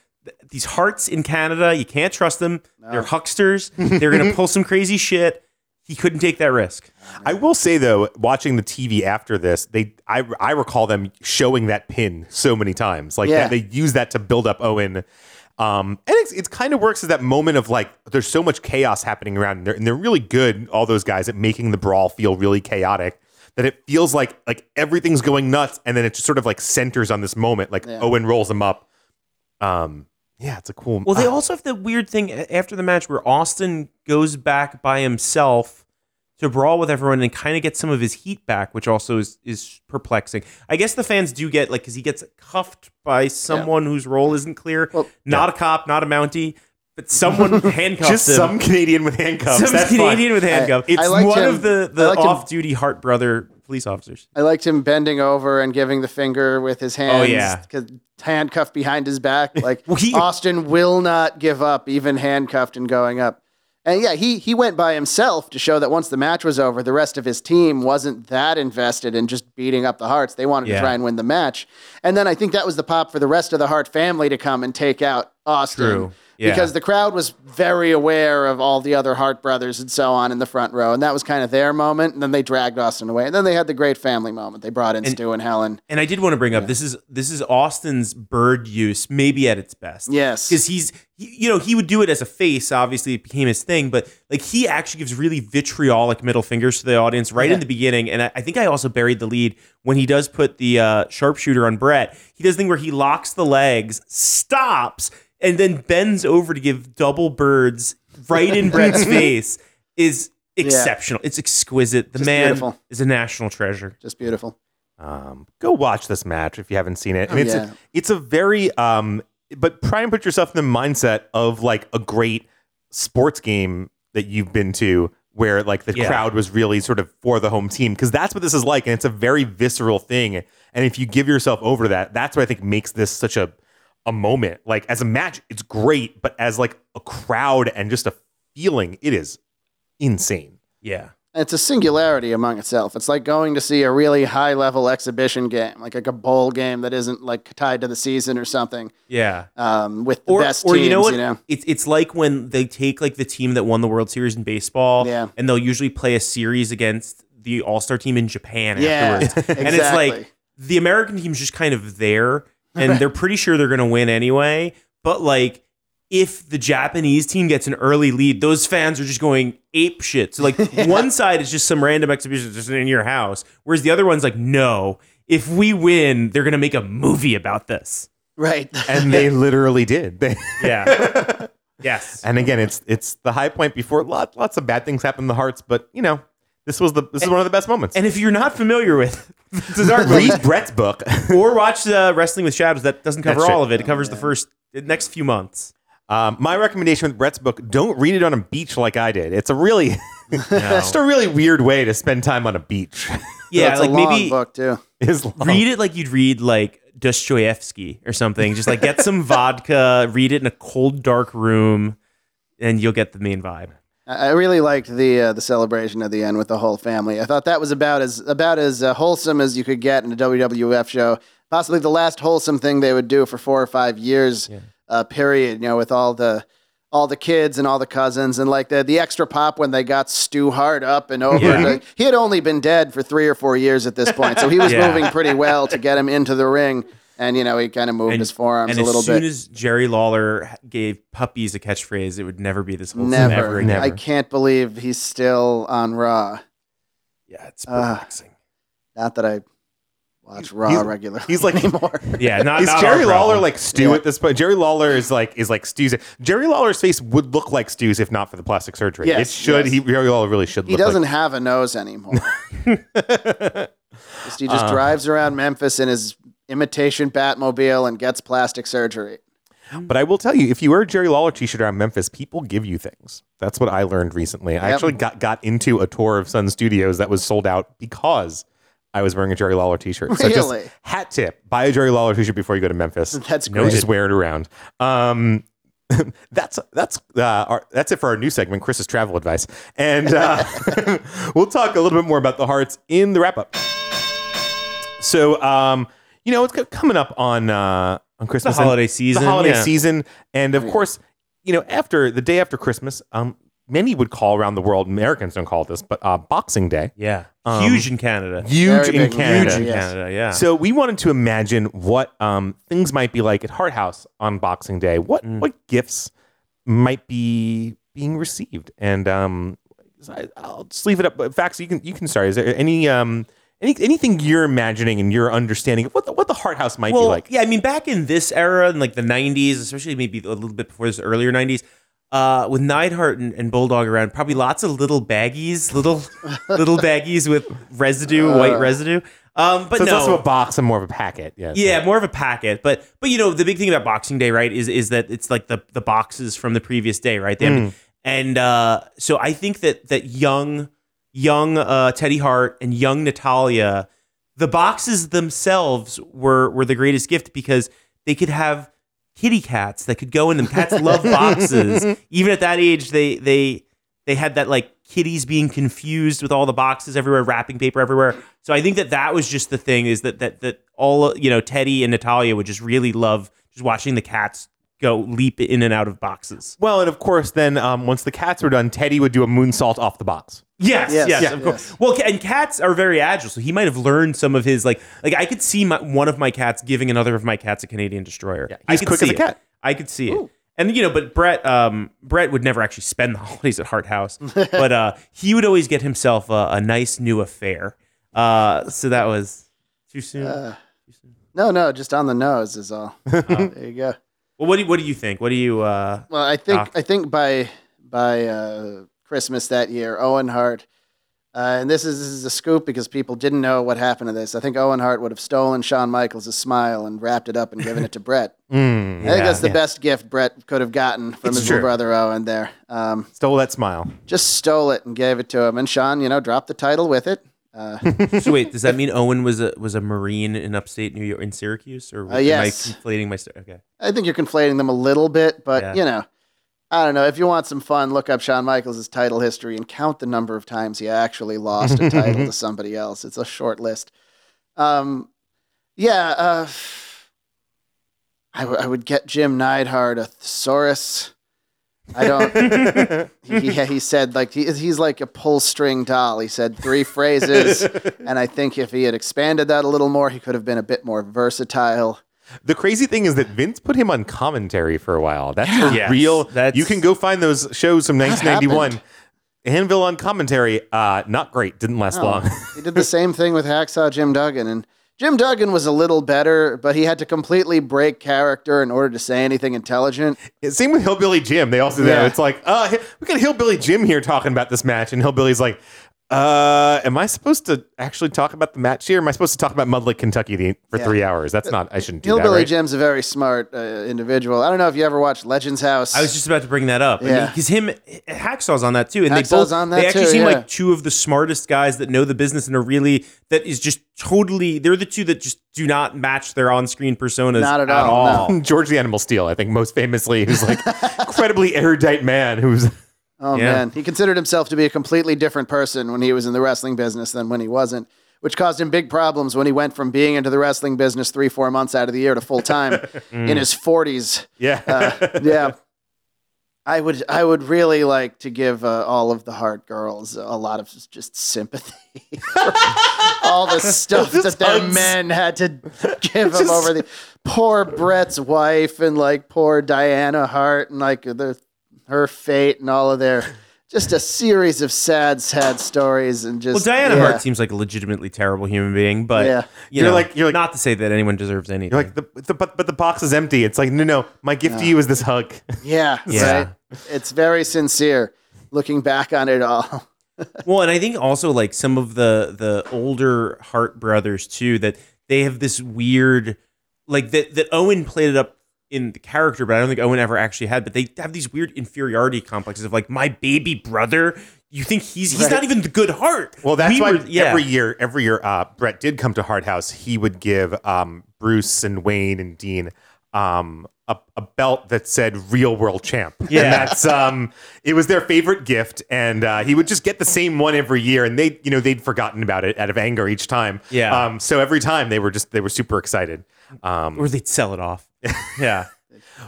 these hearts in Canada, you can't trust them. No. They're hucksters. They're going to pull some crazy shit. He couldn't take that risk. I will say, though, watching the T V after this, they I, I recall them showing that pin so many times. Like, yeah. they, they use that to build up Owen. Um, and it's, it kind of works as that moment of, like, there's so much chaos happening around, and they're, and they're really good, all those guys, at making the brawl feel really chaotic, that it feels like like everything's going nuts, and then it just sort of, like, centers on this moment. Like, yeah. Owen rolls him up. Um Yeah, it's a cool... Well, they also have the weird thing after the match where Austin goes back by himself to brawl with everyone and kind of gets some of his heat back, which also is, is perplexing. I guess the fans do get, like, because he gets cuffed by someone yeah. whose role isn't clear. Well, not yeah. a cop, not a Mountie, but someone handcuffs Just him. Just some Canadian with handcuffs. Some That's Canadian fun. with handcuffs. I, it's I liked one him. of the, the I liked off-duty him. Hart brother police officers. I liked him bending over and giving the finger with his hands. Oh, yeah. Handcuffed behind his back. Like, well, he, Austin will not give up, even handcuffed and going up. And yeah, he he went by himself to show that once the match was over, the rest of his team wasn't that invested in just beating up the Harts. They wanted yeah. to try and win the match. And then I think that was the pop for the rest of the Hart family to come and take out Austin. True. Yeah. Because the crowd was very aware of all the other Hart brothers and so on in the front row. And that was kind of their moment. And then they dragged Austin away. And then they had the great family moment. They brought in and, Stu and Helen. And I did want to bring up, yeah. this is this is Austin's bird use, maybe at its best. Yes. Because he's, you know, he would do it as a face. Obviously, it became his thing. But, like, he actually gives really vitriolic middle fingers to the audience right yeah. in the beginning. And I, I think I also buried the lead when he does put the uh, sharpshooter on Bret. He does the thing where he locks the legs, stops, and then bends over to give double birds right in Bret's face is exceptional. Yeah. It's exquisite. The Just man beautiful. Is a national treasure. Just beautiful. Um, go watch this match if you haven't seen it. And oh, it's, yeah. a, it's a very, um, but try and put yourself in the mindset of like a great sports game that you've been to where like the yeah. crowd was really sort of for the home team. Cause that's what this is like. And it's a very visceral thing. And if you give yourself over to that, that's what I think makes this such a, a moment. Like as a match, it's great, but as like a crowd and just a feeling, it is insane. Yeah. It's a singularity among itself. It's like going to see a really high-level exhibition game, like, like a bowl game that isn't like tied to the season or something. Yeah, um, with the or, best or teams. Or you know what? You know? It's it's like when they take like the team that won the World Series in baseball, yeah. and they'll usually play a series against the All-Star team in Japan yeah, afterwards. Exactly. And it's like the American team's just kind of there, and right. they're pretty sure they're going to win anyway. But like. If the Japanese team gets an early lead, those fans are just going ape shit. So like yeah. one side is just some random exhibition just in your house, whereas the other one's like, no, if we win, they're going to make a movie about this. Right. And they literally did. They yeah. yes. And again, it's it's the high point before lot, lots of bad things happen in the Hearts, but you know, this was the this and, is one of the best moments. And if you're not familiar with read Bret's book or watch uh, Wrestling with Shadows, that doesn't cover That's all true. Of it. It covers oh, the first the next few months. Um, my recommendation with Bret's book, don't read it on a beach like I did. It's a really, no. just a really weird way to spend time on a beach. Yeah, it's like a long maybe book too. Read it like you'd read like Dostoevsky or something. Just like get some vodka, read it in a cold, dark room, and you'll get the main vibe. I really liked the uh, the celebration at the end with the whole family. I thought that was about as about as uh, wholesome as you could get in a W W F show. Possibly the last wholesome thing they would do for four or five years. Yeah. Uh, period, you know, with all the all the kids and all the cousins and like the the extra pop when they got Stu Hart up and over. Yeah. Like, he had only been dead for three or four years at this point, so he was yeah. moving pretty well to get him into the ring. And you know, he kind of moved and, his forearms a little bit. And as soon as Jerry Lawler gave puppies a catchphrase, it would never be this whole never, never, never. I can't believe he's still on Raw. Yeah, it's relaxing. Uh, not that I. Watch Raw he's, regularly. He's like anymore. Yeah, not, is not Jerry Lawler like Stu yeah. at this point? Jerry Lawler is like is like Stu's. Jerry Lawler's face would look like Stu's if not for the plastic surgery. Yes, it should. Yes. He Jerry Lawler really should. Look he doesn't like have a nose anymore. just, he just um, drives around Memphis in his imitation Batmobile and gets plastic surgery. But I will tell you, if you wear a Jerry Lawler t-shirt around Memphis, people give you things. That's what I learned recently. Yep. I actually got got into a tour of Sun Studios that was sold out because. I was wearing a Jerry Lawler t-shirt. Really? So just hat tip, buy a Jerry Lawler t-shirt before you go to Memphis. That's great. No, just wear it around. Um, that's that's uh, our, that's it for our new segment, Chris's travel advice. And uh, we'll talk a little bit more about the Hearts in the wrap-up. So, um, you know, it's coming up on, uh, on Christmas. The holiday season. The holiday yeah. season. And, of yeah. course, you know, after the day after Christmas, um, many would call around the world, Americans don't call it this, but uh, Boxing Day. Yeah. Um, huge in Canada. Huge in Canada. Huge in yes. Canada, yeah. So we wanted to imagine what um, things might be like at Hart House on Boxing Day. What mm. what gifts might be being received? And um, I, I'll just leave it up. Fax, you can you can start. Is there any um any anything you're imagining and your understanding of what the, what the Hart House might well, be like? Yeah, I mean, back in this era, in like the nineties, especially maybe a little bit before this, earlier nineties, Uh, with Neidhart and, and Bulldog around, probably lots of little baggies, little little baggies with residue, uh, white residue. Um, but so it's no. also a box and more of a packet. Yeah, yeah, so. more of a packet. But but you know the big thing about Boxing Day, right, is is that it's like the the boxes from the previous day, right? They mm. have, and uh, so I think that that young young uh, Teddy Hart and young Natalia, the boxes themselves were were the greatest gift because they could have. Kitty cats that could go in them. Cats love boxes. Even at that age, they they they had that like kitties being confused with all the boxes everywhere, wrapping paper everywhere. So I think that that was just the thing is that that that all you know, Teddy and Natalia would just really love just watching the cats go leap in and out of boxes. Well, and of course, then um, once the cats were done, Teddy would do a moonsault off the box. Yes, yes, yes, yes of course. Yes. Well, and cats are very agile, so he might have learned some of his like like I could see my, one of my cats giving another of my cats a Canadian Destroyer. Yeah, he's I could quick see as a cat. It. I could see Ooh. It, and you know, but Bret, um, Bret would never actually spend the holidays at Hart House, but uh, he would always get himself a, a nice new affair. Uh, so that was too soon. Uh, too soon. No, no, just on the nose is all. Uh, there you go. Well, what do you, what do you think? What do you? Uh, well, I think doc? I think by by uh, Christmas that year, Owen Hart, uh, and this is this is a scoop because people didn't know what happened to this. I think Owen Hart would have stolen Shawn Michaels' smile and wrapped it up and given it to Bret. Mm, I yeah, think that's the yeah. best gift Bret could have gotten from it's his true. little brother Owen. There, um, stole that smile. Just stole it and gave it to him, and Shawn, you know, dropped the title with it. Uh, so wait, does that mean Owen was a was a Marine in upstate New York, in Syracuse, or uh, yes. am I conflating my story? Okay, I think you're conflating them a little bit, but yeah. you know, I don't know. If you want some fun, look up Shawn Michaels' title history and count the number of times he actually lost a title to somebody else. It's a short list. Um, yeah, uh, I, w- I would get Jim Neidhart a thesaurus. I don't. he, he, he said like he, he's like a pull string doll. He said three phrases, and I think if he had expanded that a little more, he could have been a bit more versatile. The crazy thing is that Vince put him on commentary for a while. That's yeah. a yes, real. That's, you can go find those shows from nineteen ninety-one. Anvil on commentary. Uh, not great. Didn't last no. long. He did the same thing with Hacksaw Jim Duggan, and Jim Duggan was a little better, but he had to completely break character in order to say anything intelligent. Same with Hillbilly Jim. They also do yeah. that. It's like, uh, we got Hillbilly Jim here talking about this match, and Hillbilly's like, uh, am I supposed to actually talk about the match here? Am I supposed to talk about Mud Lake, Kentucky for yeah. three hours? That's not, I shouldn't do Hillbilly that, Hillbilly right? Jim's a very smart uh, individual. I don't know if you ever watched Legends House. I was just about to bring that up. Yeah. Because him, Hacksaw's on that too. And Hacksaw's they both, on that they actually too, seem yeah. like two of the smartest guys that know the business and are really, that is just totally, they're the two that just do not match their on-screen personas not at, at all. all. No. George the Animal Steel, I think most famously, who's like incredibly erudite man who's... Oh, yeah. man. He considered himself to be a completely different person when he was in the wrestling business than when he wasn't, which caused him big problems when he went from being into the wrestling business three, four months out of the year to full-time mm. in his forties. Yeah. Uh, yeah. I would I would really like to give uh, all of the Hart girls a lot of just sympathy for all the stuff that their hugs. men had to give just... them over the... Poor Bret's wife and, like, poor Diana Hart and, like, the... her fate and all of their, just a series of sad, sad stories and just. Well, Diana yeah. Hart seems like a legitimately terrible human being, but yeah. you you're know, like you're like not to say that anyone deserves anything. You're like the, the but but the box is empty. It's like no, no. My gift no. to you is this hug. Yeah, yeah. Right? It's very sincere. Looking back on it all. Well, and I think also like some of the the older Hart brothers too, that they have this weird, like that that Owen played it up in the character, but I don't think Owen ever actually had, but they have these weird inferiority complexes of like, my baby brother, you think he's he's right. not even the good Hart. Well, that's we why were, yeah. every year, every year uh, Bret did come to Hart House. He would give um, Bruce and Wayne and Dean um, a, a belt that said real world champ. Yeah. And that's, um, it was their favorite gift. And uh, he would just get the same one every year. And they, you know, they'd forgotten about it out of anger each time. Yeah. Um, so every time they were just, they were super excited. Um, or they'd sell it off. Yeah.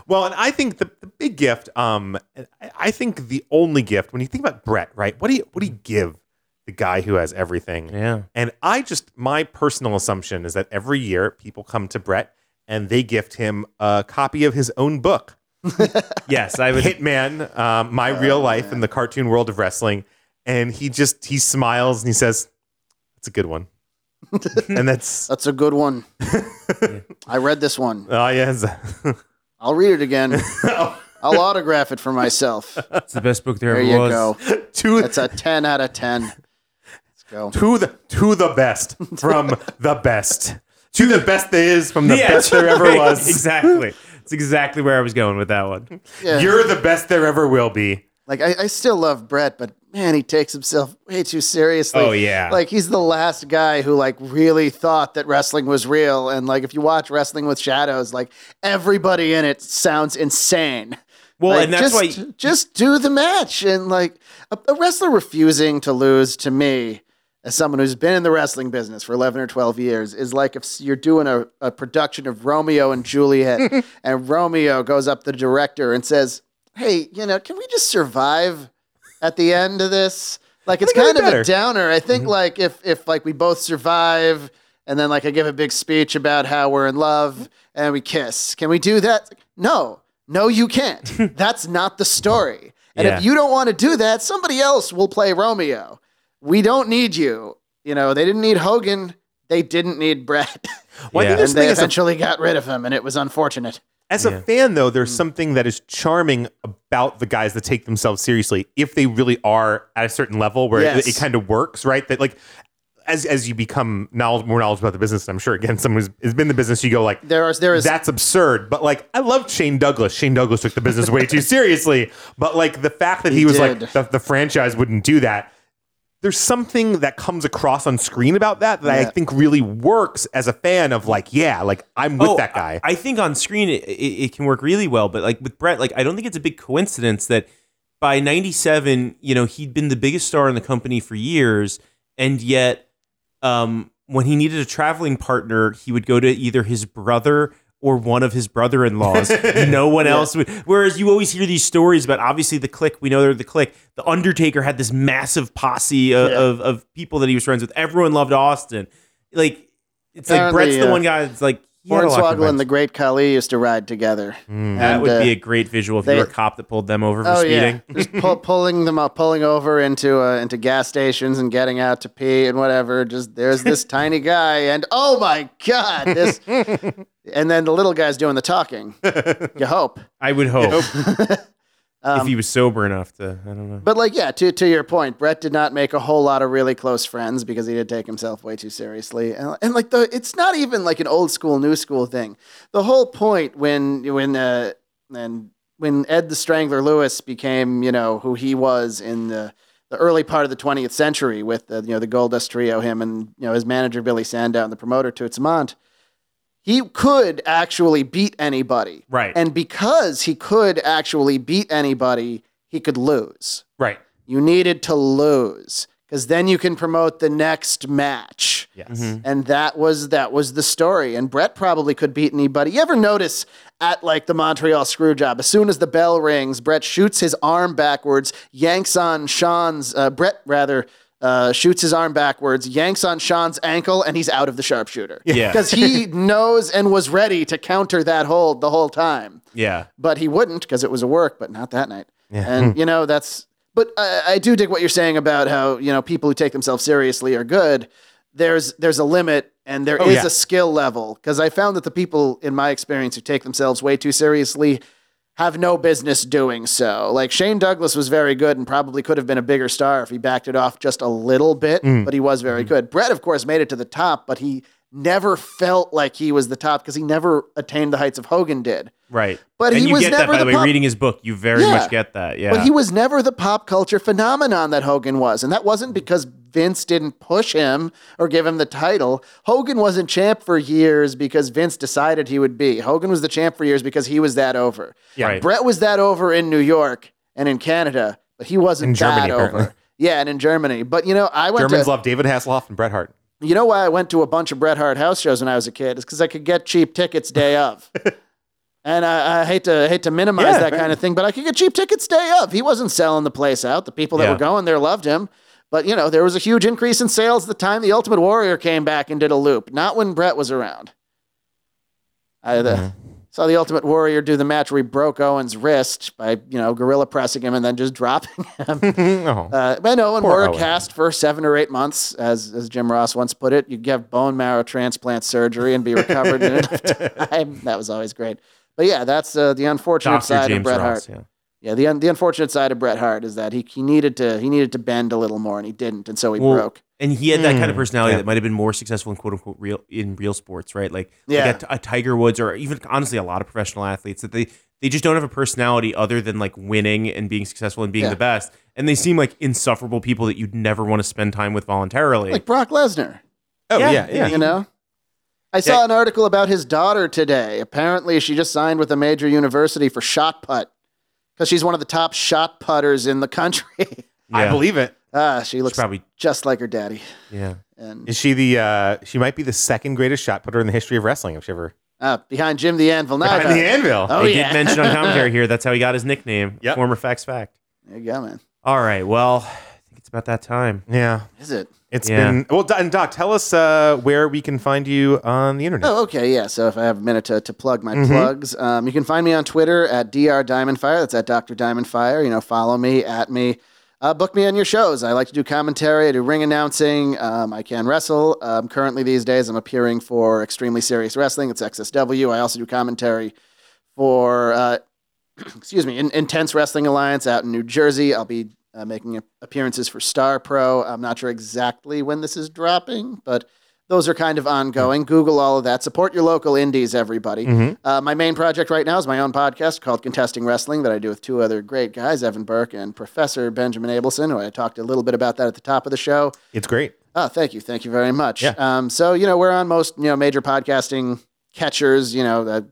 Well, and I think the, the big gift, um, I think the only gift, when you think about Bret, right, what do you what do you give the guy who has everything? Yeah. And I just, my personal assumption is that every year people come to Bret and they gift him a copy of his own book. Yes, I would. Hitman, um, My oh, Real Life man. in the Cartoon World of Wrestling. And he just, he smiles and he says, that's a good one. And that's that's a good one. I read this one. Oh yes. I'll read it again. I'll autograph it for myself. It's the best book there ever was. There you go. To it's a ten out of ten. Let's go. To the to the best from the best. To the best there is from the yeah, best there ever was. Exactly. It's exactly where I was going with that one. Yeah. You're the best there ever will be. Like I, I still love Bret, but man, he takes himself way too seriously. Oh yeah, like he's the last guy who like really thought that wrestling was real. And like if you watch Wrestling with Shadows, like everybody in it sounds insane. Well, like, and that's just, why just do the match. And like a, a wrestler refusing to lose to me, as someone who's been in the wrestling business for eleven or twelve years, is like if you're doing a, a production of Romeo and Juliet, and Romeo goes up to the director and says, hey, you know, can we just survive at the end of this? Like, it's kind of a downer. I think, mm-hmm. like, if, if like, we both survive, and then, like, I give a big speech about how we're in love, and we kiss. Can we do that? No. No, you can't. That's not the story. And yeah. if you don't want to do that, somebody else will play Romeo. We don't need you. You know, they didn't need Hogan. They didn't need Bret. Well, yeah. I think and they eventually a- got rid of him, and it was unfortunate. As yeah. a fan, though, there's something that is charming about the guys that take themselves seriously if they really are at a certain level where yes. it, it kind of works, right? That like as as you become knowledge, more knowledgeable about the business, and I'm sure again someone who's has been in the business, you go like there are there is that's absurd. But like I love Shane Douglas. Shane Douglas took the business way too seriously. But like the fact that he, he was did. like the, the franchise wouldn't do that. There's something that comes across on screen about that that yeah. I think really works as a fan of like, yeah, like I'm with oh, that guy. I, I think on screen it, it, it can work really well. But like with Bret, like I don't think it's a big coincidence that by ninety-seven, you know, he'd been the biggest star in the company for years. And yet um, when he needed a traveling partner, he would go to either his brother or one of his brother-in-laws. No one yeah. else would. Whereas you always hear these stories about, obviously, the clique. We know they're the clique. The Undertaker had this massive posse of, yeah. of, of people that he was friends with. Everyone loved Austin. Like, it's apparently, like Bret's the uh, one guy that's like... Hornswoggle and the Great Khali used to ride together. Mm. That and, would uh, be a great visual if they, you were a cop that pulled them over for oh, speeding. Yeah. Just pull, pulling them up, pulling over into uh, into gas stations and getting out to pee and whatever. Just there's this tiny guy and oh my God, this. And then the little guy's doing the talking. You hope. I would hope. um, if he was sober enough to, I don't know. But like, yeah, to, to your point, Bret did not make a whole lot of really close friends because he did take himself way too seriously. And, and like, the, it's not even like an old school, new school thing. The whole point when, when, uh, and when Ed the Strangler Lewis became, you know, who he was in the, the early part of the twentieth century with the, you know, the Goldust trio, him and, you know, his manager, Billy Sandow, and the promoter, Toots Mont. He could actually beat anybody. Right. And because he could actually beat anybody, he could lose. Right. You needed to lose because then you can promote the next match. Yes. Mm-hmm. And that was that was the story. And Bret probably could beat anybody. You ever notice at like the Montreal Screwjob, as soon as the bell rings, Bret shoots his arm backwards, yanks on Sean's, uh, Bret rather... Uh, shoots his arm backwards, yanks on Sean's ankle, and he's out of the sharpshooter. Yeah. Because he knows and was ready to counter that hold the whole time. Yeah. But he wouldn't because it was a work, but not that night. Yeah. And, you know, that's... But I, I do dig what you're saying about how, you know, people who take themselves seriously are good. There's there's a limit, and there oh, is yeah. a skill level. Because I found that the people, in my experience, who take themselves way too seriously... have no business doing so. Like Shane Douglas was very good and probably could have been a bigger star if he backed it off just a little bit, mm. but he was very mm. good. Bret, of course, made it to the top, but he never felt like he was the top because he never attained the heights of Hogan did. Right. But and he you was get never that, by the, the way, pop- reading his book, you very yeah. much get that. Yeah. But he was never the pop culture phenomenon that Hogan was. And that wasn't because Vince didn't push him or give him the title. Hogan wasn't champ for years because Vince decided he would be. Hogan was the champ for years because he was that over. Yeah. Right. Bret was that over in New York and in Canada, but he wasn't in that Germany, over. Apparently. Yeah, and in Germany. But, you know, I went Germans to... Germans love David Hasselhoff and Bret Hart. You know why I went to a bunch of Bret Hart house shows when I was a kid? It's because I could get cheap tickets day of. And I, I hate to hate to minimize yeah, that man. kind of thing, but I could get cheap tickets day of. He wasn't selling the place out. The people that yeah. were going there loved him. But, you know, there was a huge increase in sales at the time the Ultimate Warrior came back and did a loop. Not when Bret was around. I the, mm-hmm. saw the Ultimate Warrior do the match where he broke Owen's wrist by, you know, gorilla pressing him and then just dropping him. oh. uh, but Owen Poor wore Owen. a cast for seven or eight months, as as Jim Ross once put it. You have bone marrow transplant surgery and be recovered in enough time. That was always great. But yeah, that's uh, the unfortunate Doctor side James of Bret Ross, Hart. Yeah. Yeah, the un- the unfortunate side of Bret Hart is that he he needed to he needed to bend a little more, and he didn't, and so he well, broke. And he had that mm. kind of personality yeah. that might have been more successful in quote unquote real in real sports, right? Like, yeah. like a, a Tiger Woods, or even honestly, a lot of professional athletes that they they just don't have a personality other than like winning and being successful and being yeah. the best, and they seem like insufferable people that you'd never want to spend time with voluntarily, like Brock Lesnar. Oh yeah, yeah, yeah. you know. I saw yeah. an article about his daughter today. Apparently, she just signed with a major university for shot put. Because she's one of the top shot putters in the country. Yeah. I believe it. Ah, she looks probably... just like her daddy. Yeah. And is she the? Uh, she might be the second greatest shot putter in the history of wrestling. If she ever. Uh, behind Jim the Anvil Neidhart. Behind the Anvil. Oh, I yeah. did mention on commentary here. That's how he got his nickname. Yep. Former Facts Fact. There you go, man. All right. Well, I think it's about that time. Yeah. Is it? It's yeah. been... Well, and Doc, tell us uh, where we can find you on the internet. Oh, okay, yeah. So if I have a minute to, to plug my mm-hmm. plugs, um, you can find me on Twitter at D R Diamond Fire. That's at Doctor Diamond Fire. You know, follow me, at me. Uh, book me on your shows. I like to do commentary. I do ring announcing. Um, I can wrestle. Um, currently, these days, I'm appearing for Extremely Serious Wrestling. It's X S W. I also do commentary for, uh, excuse me, in, Intense Wrestling Alliance out in New Jersey. I'll be uh, making appearances for Star Pro. I'm not sure exactly when this is dropping, but those are kind of ongoing. Google all of that. Support your local indies, everybody. Mm-hmm. Uh, my main project right now is my own podcast called Contesting Wrestling that I do with two other great guys, Evan Burke and Professor Benjamin Abelson, who I talked a little bit about that at the top of the show. It's great. Oh, thank you. Thank you very much. Yeah. Um, so, you know, we're on most, you know, major podcasting catchers, you know, the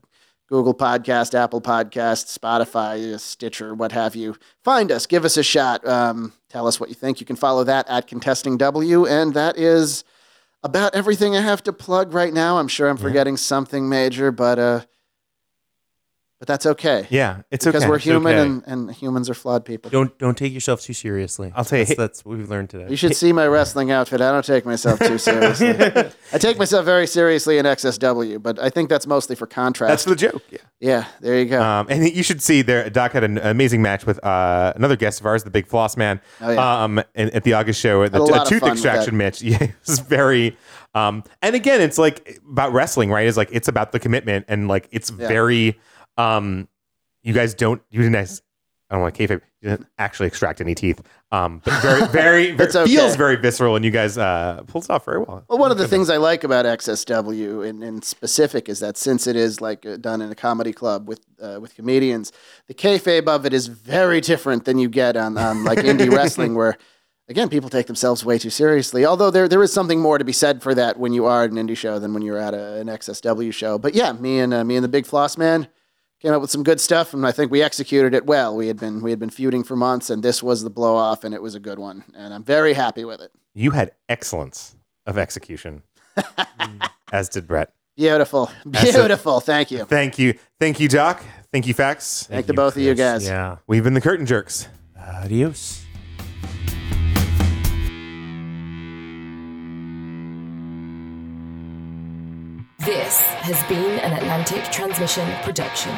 Google Podcast, Apple Podcast, Spotify, Stitcher, what have you. Find us. Give us a shot. Um, tell us what you think. You can follow that at Contesting W, and that is about everything I have to plug right now. I'm sure I'm forgetting yeah. something major, but uh, but that's okay. Yeah, it's because okay. Because we're human, okay. and, and humans are flawed people. Don't don't take yourself too seriously. I'll tell you. That's, that's what we've learned today. You should see my wrestling outfit. I don't take myself too seriously. I take myself very seriously in X S W, but I think that's mostly for contrast. That's the joke. Yeah, yeah, there you go. Um, and you should see there, Doc had an amazing match with uh, another guest of ours, the Big Floss Man, oh, yeah. um, and, at the August show. Had the, a, a tooth extraction match. Yeah, it was very... Um, and again, it's like about wrestling, right? It's like, it's about the commitment, and like, it's yeah. very... Um, you guys don't, you didn't, I don't want to kayfabe, you didn't actually extract any teeth. Um, but very, very, very okay. feels very visceral, and you guys, uh, pulled it off very well. Well, one of the things I like about X S W in, in specific is that since it is like done in a comedy club with, uh, with comedians, the kayfabe of it is very different than you get on, on like indie wrestling, where again, people take themselves way too seriously, although there there is something more to be said for that when you are at an indie show than when you're at a, an X S W show. But yeah, me and, uh, me and the Big Floss Man came up with some good stuff, and I think we executed it well. We had been we had been feuding for months, and this was the blow off, and it was a good one. And I'm very happy with it. You had excellence of execution, as did Brett. Beautiful, beautiful. Did, thank you, thank you, thank you, Doc. Thank you, Fax. Thank, thank the you, both Chris. Of you guys. Yeah, we've been the Curtain Jerks. Adios. This has been an Atlantic Transmission production.